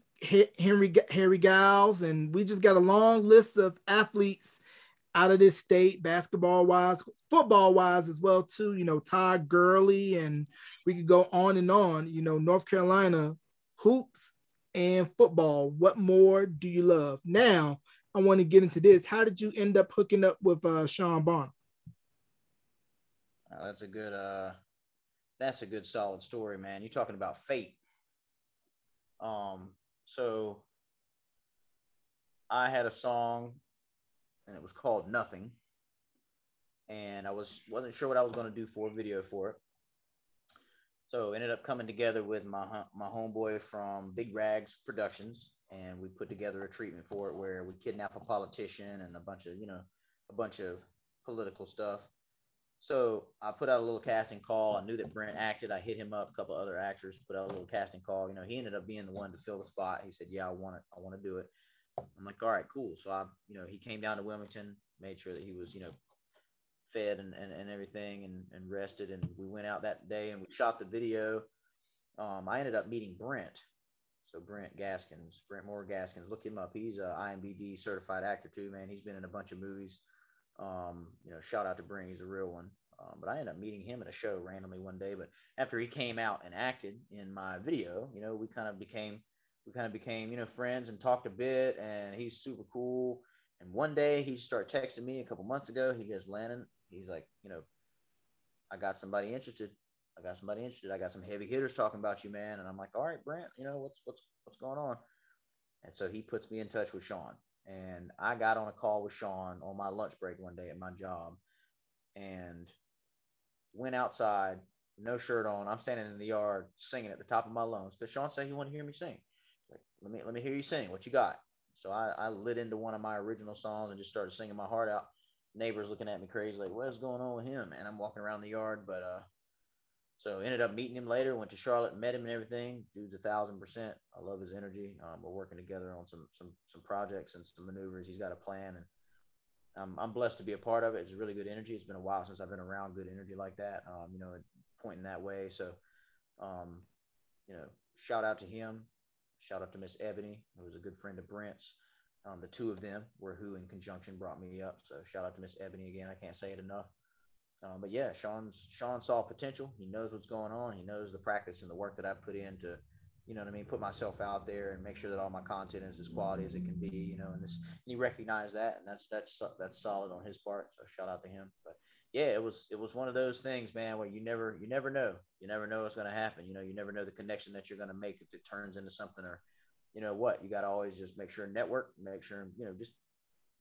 Henry Harry Giles. And we just got a long list of athletes out of this state, basketball-wise, football-wise as well, too. You know, Todd Gurley. And we could go on and on. You know, North Carolina, hoops, and football. What more do you love? Now, I want to get into this. How did you end up hooking up with uh, Sean Barner? Oh, that's a good, uh, that's a good solid story, man. You're talking about fate. Um, so I had a song and it was called Nothing. And I was, wasn't sure what I was going to do for a video for it. So ended up coming together with my, my homeboy from Big Rags Productions. And we put together a treatment for it where we kidnap a politician and a bunch of, you know, a bunch of political stuff. So I put out a little casting call. I knew that Brent acted. I hit him up, a couple other actors, put out a little casting call. You know, he ended up being the one to fill the spot. He said, yeah, I want it. I want to do it. I'm like, all right, cool. So I, you know, he came down to Wilmington, made sure that he was, you know, fed and, and, and everything and, and rested. And we went out that day and we shot the video. Um, I ended up meeting Brent. So Brent Gaskins, Brent Moore Gaskins, look him up. He's a I M D B certified actor too, man. He's been in a bunch of movies. Um, you know, shout out to Brent, he's a real one. Um, but I ended up meeting him at a show randomly one day. But after he came out and acted in my video, you know, we kind of became, we kind of became, you know, friends and talked a bit. And he's super cool. And one day he started texting me a couple months ago. He goes, Landon, he's like, you know, I got somebody interested. I got somebody interested. I got some heavy hitters talking about you, man. And I'm like, all right, Brent, you know, what's what's what's going on? And so he puts me in touch with Sean. And I got on a call with Sean on my lunch break one day at my job and went outside, no shirt on. I'm standing in the yard singing at the top of my lungs because Sean said he wanted to hear me sing. Like, let me let me hear you sing. What you got? So I, I lit into one of my original songs and just started singing my heart out. Neighbors looking at me crazy, like, what is going on with him? And I'm walking around the yard. But uh, so ended up meeting him later, went to Charlotte, met him and everything. Dude's a thousand percent. I love his energy. Um, we're working together on some, some, some projects and some maneuvers. He's got a plan, and I'm, I'm blessed to be a part of it. It's really good energy. It's been a while since I've been around good energy like that, um, you know, pointing that way. So, um, you know, shout out to him. Shout out to Miss Ebony, who was a good friend of Brent's. Um, the two of them were who in conjunction brought me up. So shout out to Miss Ebony again. I can't say it enough. Um, but yeah, Sean's, Sean saw potential. He knows what's going on. He knows the practice and the work that I put in to, you know what I mean, put myself out there and make sure that all my content is as quality as it can be, you know, and this, and he recognized that, and that's, that's, that's solid on his part. So shout out to him. But yeah, it was, it was one of those things, man, where you never, you never know, you never know what's going to happen. You know, you never know the connection that you're going to make if it turns into something, or, you know what, you got to always just make sure network, make sure, you know, just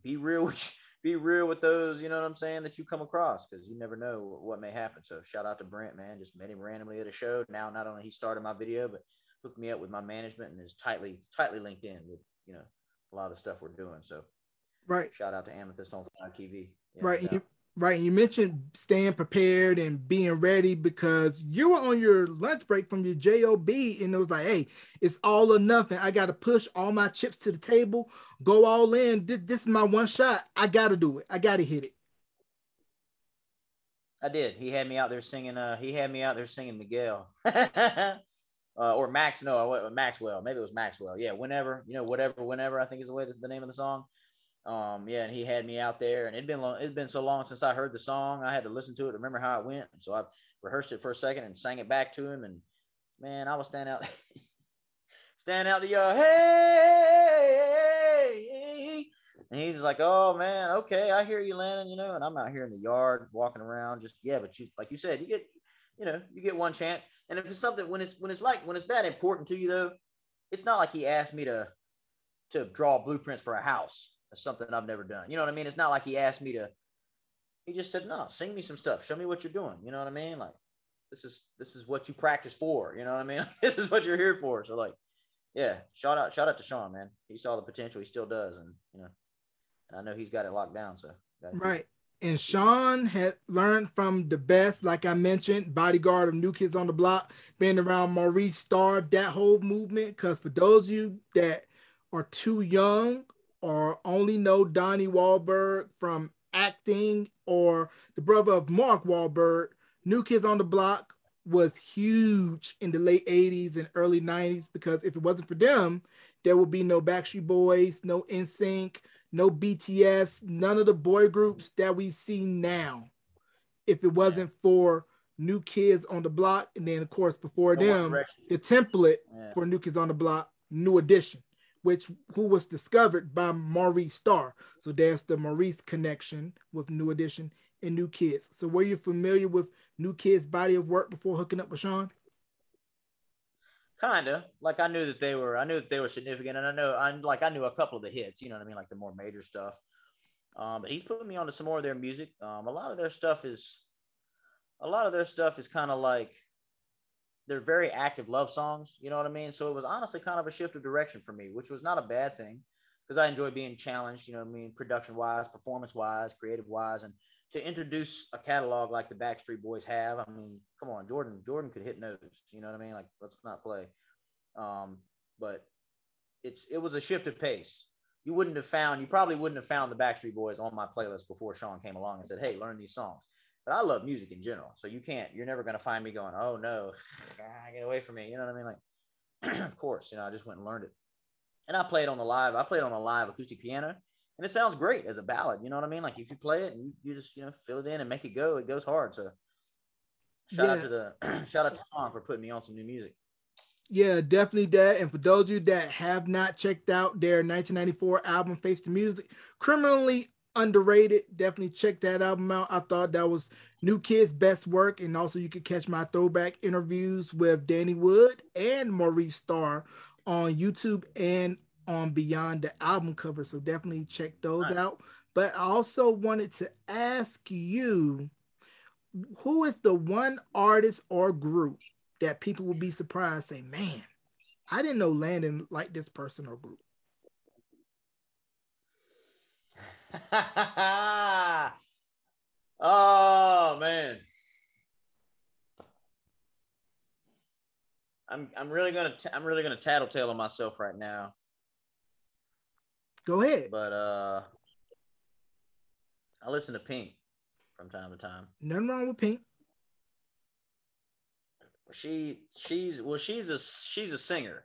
be real, with, be real with those, you know what I'm saying, that you come across, because you never know what may happen. So shout out to Brent, man. Just met him randomly at a show. Now, not only he started my video, but hooked me up with my management and is tightly, tightly linked in with, you know, a lot of the stuff we're doing. So right. Shout out to Amethyst on T V. Yeah, right. No. You, right. You mentioned staying prepared and being ready, because you were on your lunch break from your job, and it was like, hey, it's all or nothing. I got to push all my chips to the table, go all in. This, this is my one shot. I got to do it. I got to hit it. I did. He had me out there singing. Uh, he had me out there singing Miguel. Uh, or Max, no, Maxwell. Maybe it was Maxwell. Yeah, whenever, you know, whatever, whenever, I think is the way that the name of the song. Um, yeah, and he had me out there, and it'd been long, it's been so long since I heard the song, I had to listen to it to remember how it went. So I rehearsed it for a second and sang it back to him, and man, I was standing out, standing out the yard, hey, hey, hey, and he's like, oh man, okay, I hear you, Landon, you know, and I'm out here in the yard walking around, just yeah, but you, like you said, you get. You know, you get one chance. And if it's something, when it's, when it's like, when it's that important to you though, it's not like he asked me to, to draw blueprints for a house. That's something I've never done. You know what I mean? It's not like he asked me to, he just said, no, sing me some stuff. Show me what you're doing. You know what I mean? Like, this is, this is what you practice for. You know what I mean? Like, this is what you're here for. So like, yeah, shout out, shout out to Sean, man. He saw the potential. He still does. And, you know, and I know he's got it locked down. So. Right. And Sean had learned from the best, like I mentioned, bodyguard of New Kids on the Block, been around Maurice Starr, that whole movement. Because for those of you that are too young or only know Donnie Wahlberg from acting, or the brother of Mark Wahlberg, New Kids on the Block was huge in the late eighties and early nineties, because if it wasn't for them, there would be no Backstreet Boys, no N Sync, no B T S, none of the boy groups that we see now, if it wasn't for New Kids on the Block. And then, of course, before no them, the template yeah. for New Kids on the Block, New Edition, which who was discovered by Maurice Starr. So there's the Maurice connection with New Edition and New Kids. So were you familiar with New Kids' body of work before hooking up with Sean? Kind of. Like I knew that they were, I knew that they were significant, and I know, I'm like, I knew a couple of the hits, you know what I mean? Like the more major stuff. Um, but he's putting me onto some more of their music. Um, a lot of their stuff is, a lot of their stuff is kind of like, they're very active love songs, you know what I mean? So it was honestly kind of a shift of direction for me, which was not a bad thing, because I enjoy being challenged, you know what I mean? Production wise, performance wise, creative wise, and to introduce a catalog like the Backstreet Boys have. I mean, come on, Jordan, Jordan could hit notes. You know what I mean? Like, let's not play. Um, but it's, it was a shift of pace. You wouldn't have found, you probably wouldn't have found the Backstreet Boys on my playlist before Sean came along and said, hey, learn these songs. But I love music in general. So you can't, you're never going to find me going, oh no, get away from me. You know what I mean? Like, of course, you know, I just went and learned it. And I played on the live, I played on a live acoustic piano. And it sounds great as a ballad, you know what I mean? Like if you play it and you, you just, you know, fill it in and make it go, it goes hard. So shout yeah. out to the shout out to Tom for putting me on some new music. Yeah, definitely that. And for those of you that have not checked out their nineteen ninety-four album, Face the Music, criminally underrated. Definitely check that album out. I thought that was New Kids' best work. And also you could catch my throwback interviews with Danny Wood and Maurice Starr on YouTube and on Beyond the Album Cover, so definitely check those right. out. But I also wanted to ask you, who is the one artist or group that people would be surprised, say, man, I didn't know Landon liked this person or group? Oh man, I'm I'm really gonna t- I'm really gonna tattletale on myself right now. Go ahead. But uh, I listen to Pink from time to time. Nothing wrong with Pink. She she's well she's a she's a singer.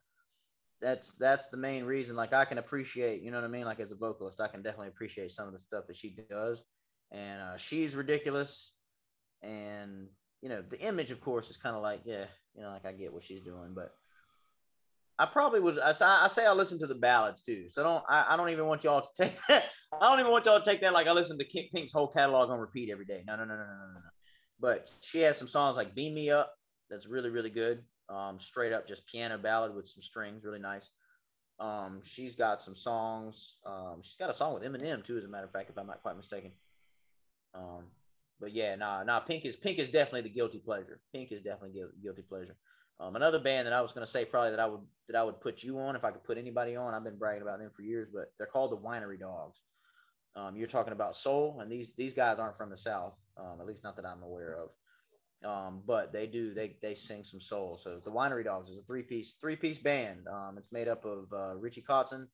That's that's the main reason. Like I can appreciate, you know what I mean? Like as a vocalist, I can definitely appreciate some of the stuff that she does. And uh, she's ridiculous. And you know, the image, of course, is kind of like, yeah, you know, like I get what she's doing, but I probably would. I, I say I listen to the ballads too. So don't. I, I don't even want y'all to take that. I don't even want y'all to take that like I listen to Pink's whole catalog on repeat every day. No, no, no, no, no, no, no. But she has some songs like "Beam Me Up." That's really, really good. Um, straight up just piano ballad with some strings, really nice. Um, she's got some songs. Um, she's got a song with Eminem too, as a matter of fact, if I'm not quite mistaken. Um, but yeah, nah, nah. Pink is Pink is definitely the guilty pleasure. Pink is definitely guilty, guilty pleasure. Um, another band that I was gonna say probably that I would that I would put you on if I could put anybody on. I've been bragging about them for years, but they're called the Winery Dogs. Um, you're talking about soul, and these these guys aren't from the South, um, at least not that I'm aware of. Um, but they do, they, they sing some soul. So the Winery Dogs is a three piece, three piece band. Um, it's made up of, uh, Richie Kotzen,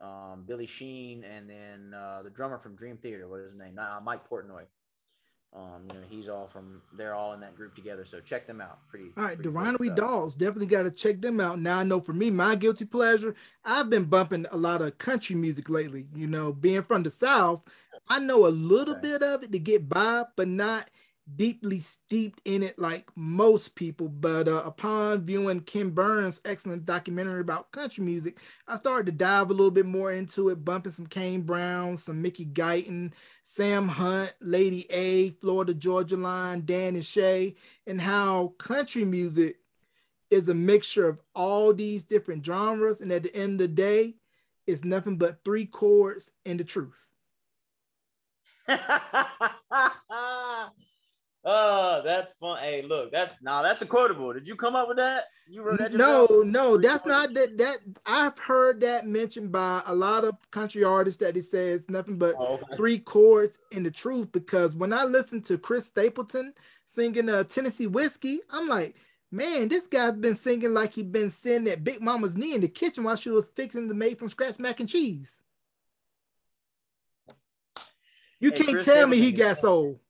um, Billy Sheen, and then, uh, the drummer from Dream Theater, what is his name? Uh, Mike Portnoy. Um, you know, he's all from, they're all in that group together. So check them out. Pretty. All right. Pretty the Winery Dogs, definitely got to check them out. Now I know for me, my guilty pleasure, I've been bumping a lot of country music lately, you know, being from the South, I know a little okay. bit of it to get by, but not deeply steeped in it like most people, but uh, upon viewing Ken Burns' excellent documentary about country music, I started to dive a little bit more into it, bumping some Kane Brown, some Mickey Guyton, Sam Hunt, Lady A, Florida Georgia Line, Dan and Shay, and how country music is a mixture of all these different genres, and at the end of the day, it's nothing but three chords and the truth. Oh, that's fun. Hey, look, that's nah, that's a quotable. Did you come up with that? You wrote that yourself? No, no, that's not that that I've heard that mentioned by a lot of country artists that it says nothing but oh, okay. three chords and the truth. Because when I listen to Chris Stapleton singing uh, Tennessee Whiskey, I'm like, man, this guy's been singing like he's been sitting at Big Mama's knee in the kitchen while she was fixing the made from scratch mac and cheese. You hey, can't Chris tell Stapleton, me he got sold.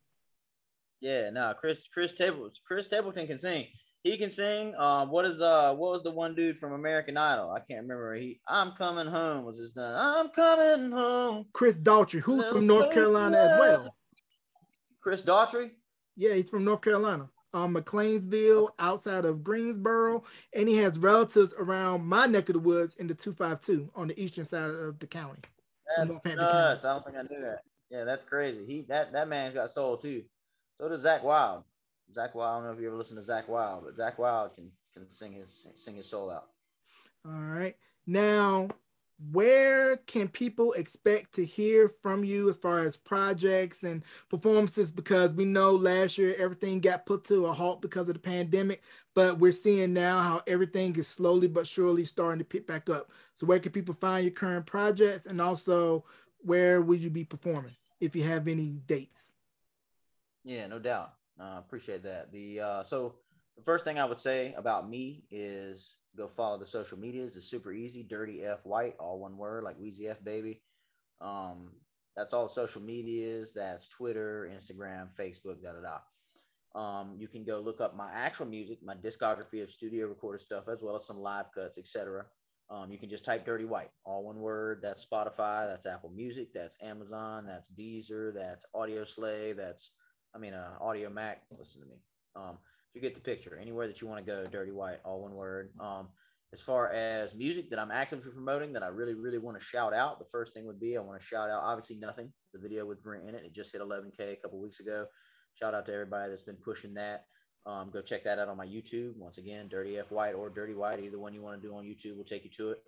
Yeah, no, Chris Chris Tables Chris Stapleton can sing. He can sing. Um, what is uh what was the one dude from American Idol? I can't remember. He I'm coming home was his name. I'm coming home. Chris Daughtry, who's from North Carolina as well. Chris Daughtry? Yeah, he's from North Carolina. Um, McLeansville, outside of Greensboro, and he has relatives around my neck of the woods in the two five two on the eastern side of the county. That's nuts. I don't think I knew that. Yeah, that's crazy. He that that man's got soul too. So does Zach Wilde. Zach Wilde, I don't know if you ever listen to Zach Wilde, but Zach Wilde can, can sing his sing his soul out. All right. Now, where can people expect to hear from you as far as projects and performances? Because we know last year everything got put to a halt because of the pandemic, but we're seeing now how everything is slowly but surely starting to pick back up. So where can people find your current projects? And also, where will you be performing if you have any dates? Yeah, no doubt. I uh, appreciate that. The uh, so the first thing I would say about me is go follow the social medias. It's super easy. Dirty F White, all one word, like Weezy F Baby. Um, that's all social medias. That's Twitter, Instagram, Facebook, da da da. Um, you can go look up my actual music, my discography of studio recorded stuff, as well as some live cuts, et cetera. Um, you can just type Dirty White, all one word. That's Spotify. That's Apple Music. That's Amazon. That's Deezer. That's Audio Slave. That's I mean, uh, Audio Mac, listen to me. Um, you get the picture. Anywhere that you want to go, Dirty White, all one word. Um, as far as music that I'm actively promoting that I really, really want to shout out, the first thing would be I want to shout out, obviously, Nothing, the video with Brent in it. It just hit eleven K a couple weeks ago. Shout out to everybody that's been pushing that. Um, go check that out on my YouTube. Once again, Dirty F White or Dirty White, either one you want to do on YouTube will take you to it.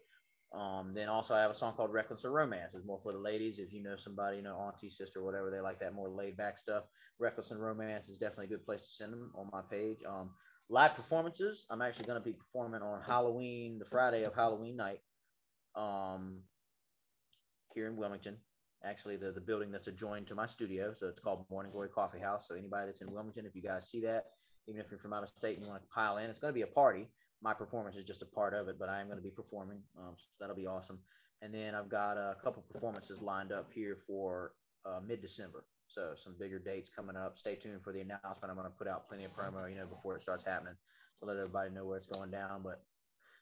Um, then also I have a song called Reckless or Romance. It's more for the ladies. If you know somebody, you know, auntie, sister, whatever, they like that more laid back stuff. Reckless and Romance is definitely a good place to send them on my page. Um, live performances. I'm actually going to be performing on Halloween, the Friday of Halloween night, um, here in Wilmington. actually the, the building that's adjoined to my studio. So it's called Morning Glory Coffee House. So anybody that's in Wilmington, if you guys see that, even if you're from out of state and you want to pile in, it's going to be a party. My performance is just a part of it, but I am going to be performing. Um, so that'll be awesome. And then I've got a couple performances lined up here for uh, mid-December. So some bigger dates coming up. Stay tuned for the announcement. I'm going to put out plenty of promo, you know, before it starts happening, to let everybody know where it's going down. But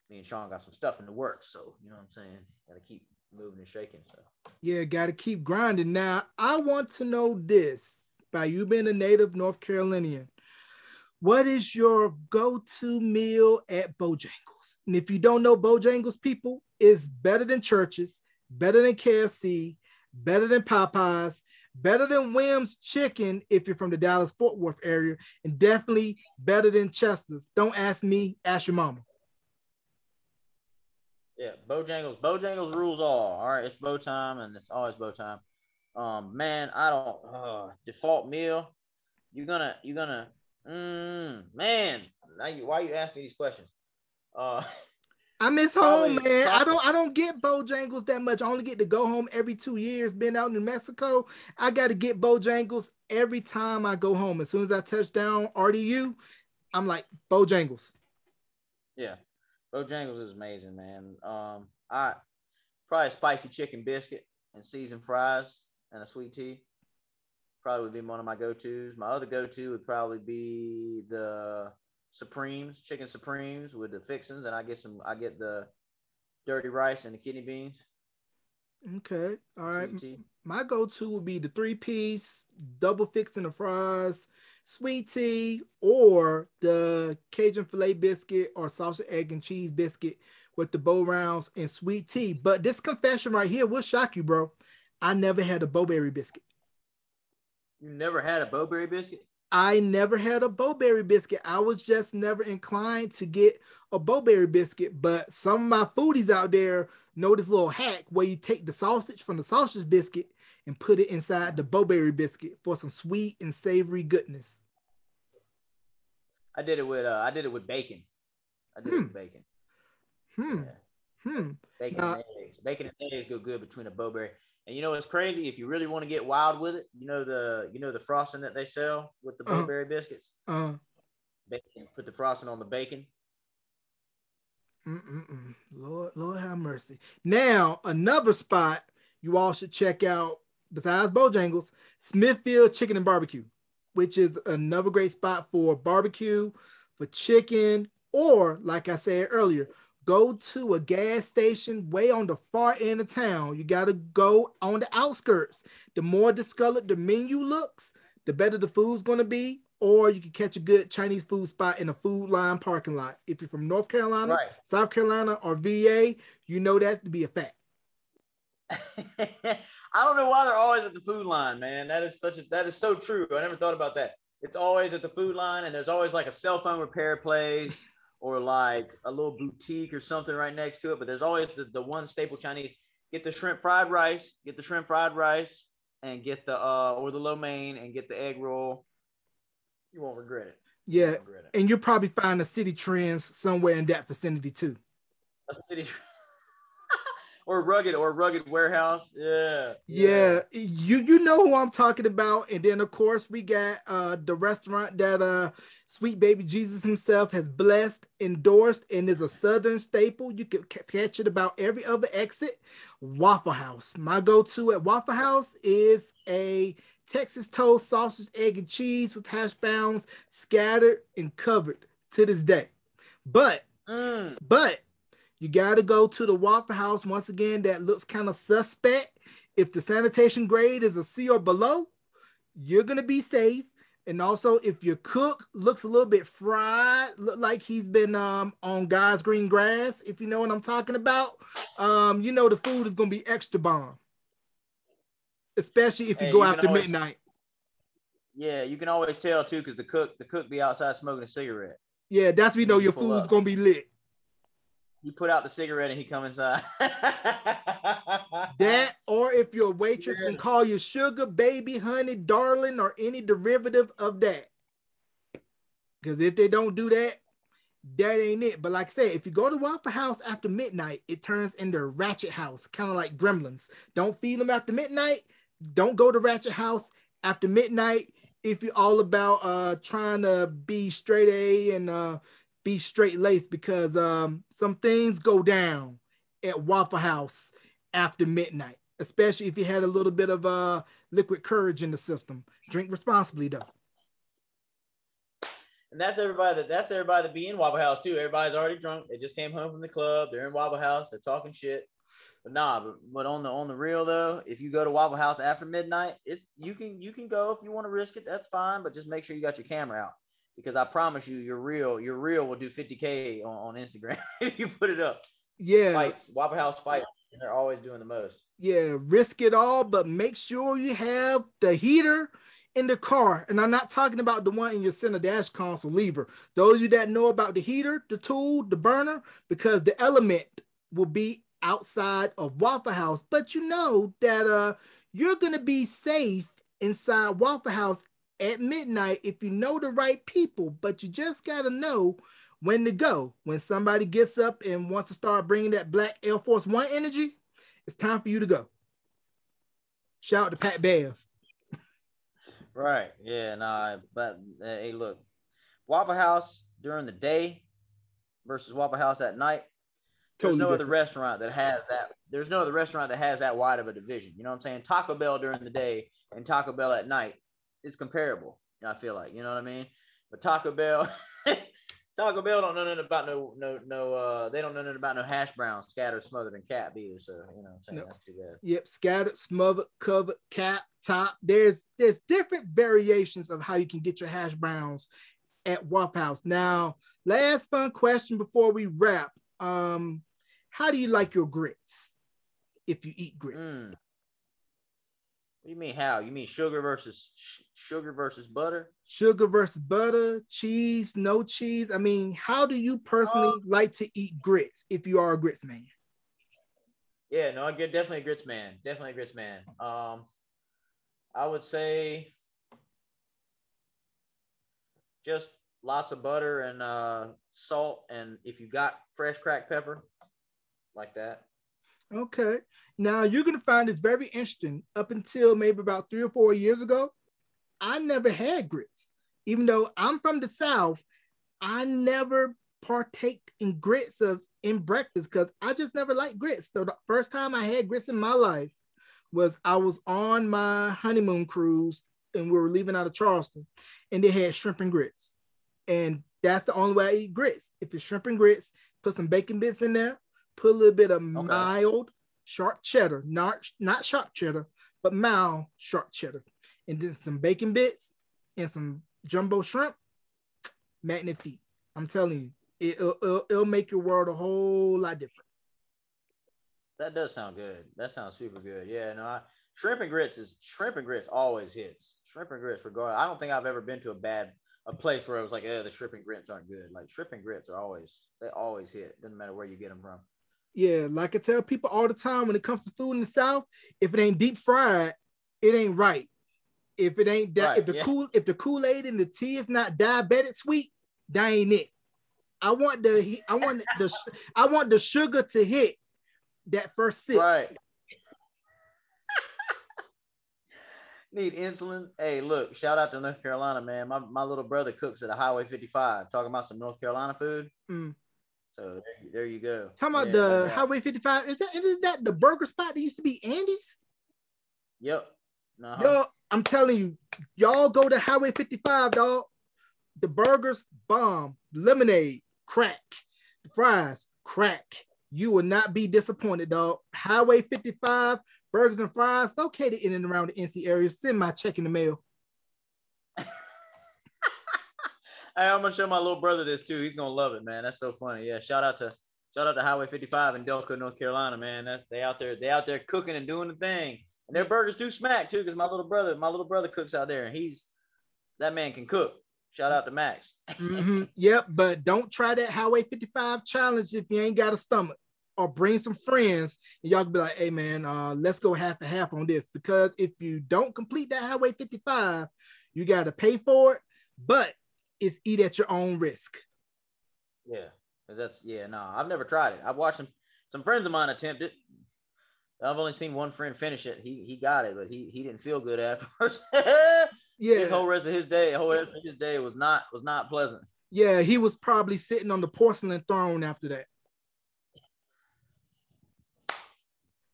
me and Sean got some stuff in the works. So, you know what I'm saying? Got to keep moving and shaking. So yeah, got to keep grinding. Now, I want to know this, by you being a native North Carolinian. What is your go-to meal at Bojangles? And if you don't know Bojangles, people, it's better than Church's, better than K F C, better than Popeyes, better than Williams Chicken if you're from the Dallas-Fort Worth area, and definitely better than Chester's. Don't ask me, ask your mama. Yeah, Bojangles. Bojangles rules all. All right, it's bow time, and it's always bow time. Um, man, I don't uh, default meal. You're gonna, you're gonna. Mm, man, now you, why you asking me these questions? Uh, I miss home, probably, man. Probably. I don't, I don't get Bojangles that much. I only get to go home every two years. Been out in New Mexico, I got to get Bojangles every time I go home. As soon as I touch down R D U, I'm like Bojangles. Yeah, Bojangles is amazing, man. Um, I probably spicy chicken biscuit and seasoned fries and a sweet tea. Probably would be one of my go-tos. My other go-to would probably be the Supremes, chicken Supremes with the fixings, and I get some. I get the dirty rice and the kidney beans. Okay, all right. My go-to would be the three-piece, double fixing the fries, sweet tea, or the Cajun filet biscuit or sausage, egg, and cheese biscuit with the bow rounds and sweet tea. But this confession right here will shock you, bro. I never had a bowberry biscuit. You never had a bowberry biscuit? I never had a bowberry biscuit. I was just never inclined to get a bowberry biscuit. But some of my foodies out there know this little hack where you take the sausage from the sausage biscuit and put it inside the bowberry biscuit for some sweet and savory goodness. I did it with uh, I did it with bacon. I did hmm. it with bacon. Hmm. Yeah. Hmm. Bacon uh, and eggs. Bacon and eggs go good between a bowberry. And you know it's crazy, if you really want to get wild with it, you know the you know the frosting that they sell with the blueberry uh, biscuits. Uh, bacon, put the frosting on the bacon. Mm-mm-mm. Lord, Lord have mercy. Now another spot you all should check out besides Bojangles, Smithfield Chicken and Barbecue, which is another great spot for barbecue, for chicken, or like I said earlier. Go to a gas station way on the far end of town. You got to go on the outskirts. The more discolored the menu looks, the better the food's going to be. Or you can catch a good Chinese food spot in a Food Line parking lot. If you're from North Carolina, right. South Carolina, or V A, you know that to be a fact. I don't know why they're always at the Food Line, man. That is such a, that is so true. I never thought about that. It's always at the Food Line, and there's always like a cell phone repair place. Or like a little boutique or something right next to it. But there's always the, the one staple Chinese. Get the shrimp fried rice, get the shrimp fried rice, and get the, uh, or the lo mein, and get the egg roll. You won't regret it. Yeah, you regret it. And you'll probably find a City Trends somewhere in that vicinity too. A City or rugged or rugged warehouse. Yeah. Yeah, you you know who I'm talking about. And then of course we got uh the restaurant that uh Sweet Baby Jesus himself has blessed, endorsed, and is a Southern staple. You can catch it about every other exit. Waffle House. My go-to at Waffle House is a Texas toast, sausage, egg, and cheese with hash browns scattered and covered to this day. But mm. but you got to go to the Waffle House once again that looks kind of suspect. If the sanitation grade is a C or below, you're going to be safe. And also, if your cook looks a little bit fried, look like he's been um, on God's green grass, if you know what I'm talking about, um, you know the food is going to be extra bomb. Especially if you hey, go you after always, midnight. Yeah, you can always tell, too, because the cook the cook be outside smoking a cigarette. Yeah, that's when you know your food's going to be lit. You put out the cigarette and he come inside. That, or if your waitress yeah. can call you sugar, baby, honey, darling, or any derivative of that. Because if they don't do that, that ain't it. But like I said, if you go to Waffle House after midnight, it turns into Ratchet House, kind of like Gremlins. Don't feed them after midnight. Don't go to Ratchet House after midnight if you're all about uh, trying to be straight A and uh, be straight laced, because um, some things go down at Waffle House after midnight, especially if you had a little bit of uh, liquid courage in the system. Drink responsibly, though. And that's everybody that that's everybody that be in Waffle House too. Everybody's already drunk. They just came home from the club. They're in Waffle House. They're talking shit. But nah, but, but on the on the real though, if you go to Waffle House after midnight, it's you can you can go if you want to risk it. That's fine, but just make sure you got your camera out, because I promise you, your real your real will do fifty K on, on Instagram if you put it up. Yeah, fights, Waffle House fights, and they're always doing the most. Yeah, risk it all, but make sure you have the heater in the car. And I'm not talking about the one in your center dash console lever. Those of you that know about the heater, the tool, the burner, because the element will be outside of Waffle House. But you know that uh, you're going to be safe inside Waffle House at midnight if you know the right people. But you just got to know when to go. When somebody gets up and wants to start bringing that black Air Force One energy, it's time for you to go. Shout out to Pat Bev. Right. Yeah. Nah. But uh, hey, look, Waffle House during the day versus Waffle House at night. There's totally no different. Other restaurant that has that. There's no other restaurant that has that wide of a division. You know what I'm saying? Taco Bell during the day and Taco Bell at night is comparable, I feel like. You know what I mean? But Taco Bell, Taco Bell don't know nothing about no no no. Uh, they don't know nothing about no hash browns, scattered, smothered, and cap either. So you know what I'm saying? Nope. That's too bad. Yep, scattered, smothered, covered, cap, top. There's there's different variations of how you can get your hash browns at Waffle House. Now, last fun question before we wrap. Um, how do you like your grits? If you eat grits, mm. What do you mean? How you mean sugar versus sh sugar versus butter? Sugar versus butter, cheese, no cheese. I mean, how do you personally um, like to eat grits if you are a grits man? Yeah, no, I get definitely a grits man. Definitely a grits man. Um, I would say just lots of butter and uh, salt, and if you got fresh cracked pepper, like that. Okay. Now, you're going to find this very interesting. Up until maybe about three or four years ago, I never had grits. Even though I'm from the South, I never partaked in grits of in breakfast because I just never liked grits. So the first time I had grits in my life was I was on my honeymoon cruise and we were leaving out of Charleston, and they had shrimp and grits. And that's the only way I eat grits. If it's shrimp and grits, put some bacon bits in there, put a little bit of okay. mild sharp cheddar, not, not sharp cheddar, but mild sharp cheddar. And then some bacon bits and some jumbo shrimp, magnifique. I'm telling you, it'll, it'll, it'll make your world a whole lot different. That does sound good. That sounds super good. Yeah, no, I, shrimp and grits is shrimp and grits always hits. Shrimp and grits, regardless. I don't think I've ever been to a bad a place where it was like, eh, the shrimp and grits aren't good. Like shrimp and grits are always they always hit. Doesn't matter where you get them from. Yeah, like I tell people all the time when it comes to food in the South, if it ain't deep fried, it ain't right. If it ain't that, right, if the yeah. cool, if the Kool-Aid and the tea is not diabetic sweet, that ain't it. I want the, I want the, I want the sugar to hit that first sip. Right. Need insulin. Hey, look! Shout out to North Carolina, man. My my little brother cooks at a Highway fifty-five. Talking about some North Carolina food. Mm. So there you, there you go. Talking about yeah, the yeah. Highway fifty-five. Is that is that the burger spot that used to be Andy's? Yep. Uh-huh. Yo, I'm telling you, y'all go to Highway fifty-five, dog. The burgers, bomb. Lemonade, crack. The fries, crack. You will not be disappointed, dog. Highway fifty-five, burgers and fries, located in and around the N C area. Send my check in the mail. Hey, I'm gonna show my little brother this too. He's gonna love it, man. That's so funny. Yeah, shout out to shout out to Highway fifty-five in Delco, North Carolina, man. That's they out there, they out there cooking and doing the thing. And their burgers do smack too, because my little brother, my little brother cooks out there, and he's that man can cook. Shout out to Max. Mm-hmm. Yep, but don't try that Highway fifty-five challenge if you ain't got a stomach. Or bring some friends, and y'all can be like, hey, man, uh, let's go half and half on this. Because if you don't complete that Highway fifty-five, you got to pay for it, but it's eat at your own risk. Yeah, because that's yeah. No, nah, I've never tried it. I've watched some some friends of mine attempt it. I've only seen one friend finish it. He he got it, but he he didn't feel good afterwards. Yeah, his whole rest of his day, whole rest of his day was not was not pleasant. Yeah, he was probably sitting on the porcelain throne after that.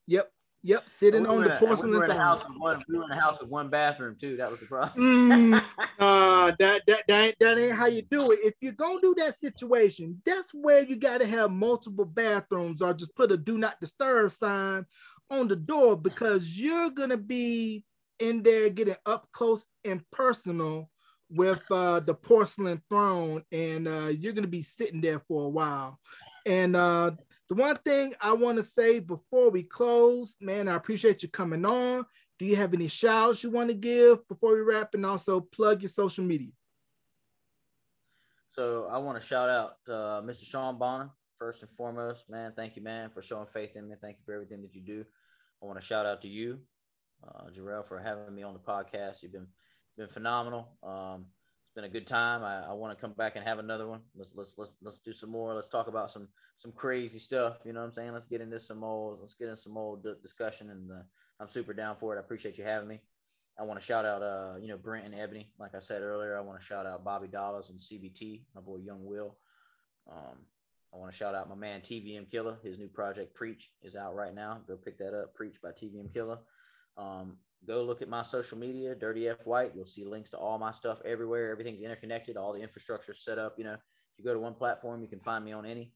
Yep, yep, sitting we on the porcelain we were in throne. A house with one, we were in a house with one bathroom too. That was the problem. mm, uh, that that that ain't, that ain't how you do it. If you're gonna do that situation, that's where you gotta have multiple bathrooms, or just put a do not disturb sign on the door, because you're gonna be in there getting up close and personal with uh, the porcelain throne, and uh, you're gonna be sitting there for a while. And uh, the one thing I wanna say before we close, man, I appreciate you coming on. Do you have any shouts you wanna give before we wrap, and also plug your social media? So I wanna shout out uh, Mister Sean Barner, first and foremost, man. Thank you, man, for showing faith in me. Thank you for everything that you do. I wanna shout out to you, uh, Jarrell, for having me on the podcast. You've been Been phenomenal. Um, it's been a good time. I, I want to come back and have another one. Let's let's let's let's do some more. Let's talk about some some crazy stuff. You know what I'm saying? Let's get into some old. Let's get into some old d- discussion. And uh, I'm super down for it. I appreciate you having me. I want to shout out, uh, you know, Brent and Ebony. Like I said earlier, I want to shout out Bobby Dollars and C B T. My boy Young Will. Um, I want to shout out my man T V M Killer. His new project Preach is out right now. Go pick that up. Preach by T V M Killer. Um, Go look at my social media, Dirty F White. You'll see links to all my stuff everywhere. Everything's interconnected. All the infrastructure is set up. You know, if you go to one platform, you can find me on any.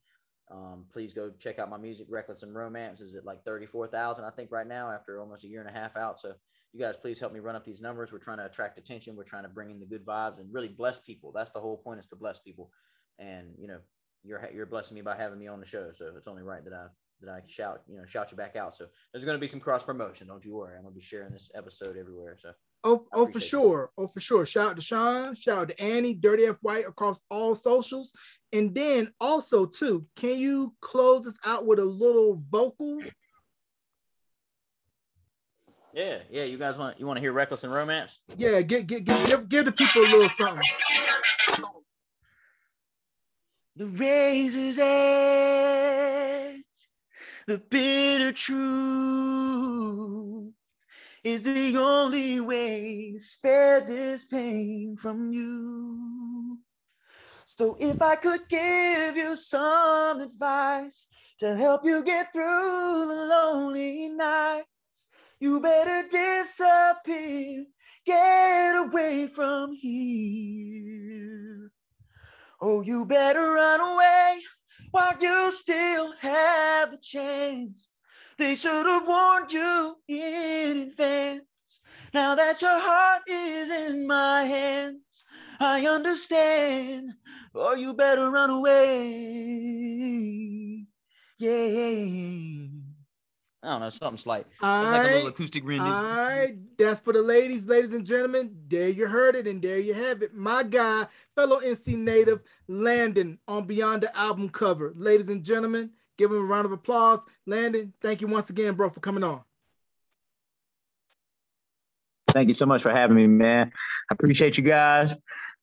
Um, please go check out my music. Reckless and Romance is at like thirty-four thousand, I think, right now, after almost a year and a half out. So you guys, please help me run up these numbers. We're trying to attract attention. We're trying to bring in the good vibes and really bless people. That's the whole point, is to bless people. And you know, you're you're blessing me by having me on the show, so it's only right that I. that I can shout, you know, shout you back out. So there's going to be some cross promotion. Don't you worry. I'm going to be sharing this episode everywhere. So Oh, oh for sure. That. Oh, for sure. Shout out to Sean, shout out to Annie, Dirty F White across all socials. And then also too, can you close us out with a little vocal? Yeah. Yeah. You guys want, you want to hear Reckless and Romance? Yeah. Get, get, get, give, give the people a little something. The razor's edge. The bitter truth is the only way to spare this pain from you. So if I could give you some advice to help you get through the lonely nights, you better disappear, get away from here. Oh, you better run away while you still have a chance. They should have warned you in advance. Now that your heart is in my hands, I understand. Or you better run away. Yeah. I don't know, something slight. All right. Like a little acoustic rendering. All right, that's for the ladies, ladies and gentlemen. There you heard it, and there you have it. My guy, fellow N C native, Landon, on Beyond the Album Cover. Ladies and gentlemen, give him a round of applause. Landon, thank you once again, bro, for coming on. Thank you so much for having me, man. I appreciate you guys.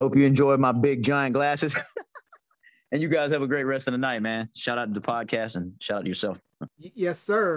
Hope you enjoyed my big, giant glasses. And you guys have a great rest of the night, man. Shout out to the podcast and shout out to yourself. Y- yes, sir.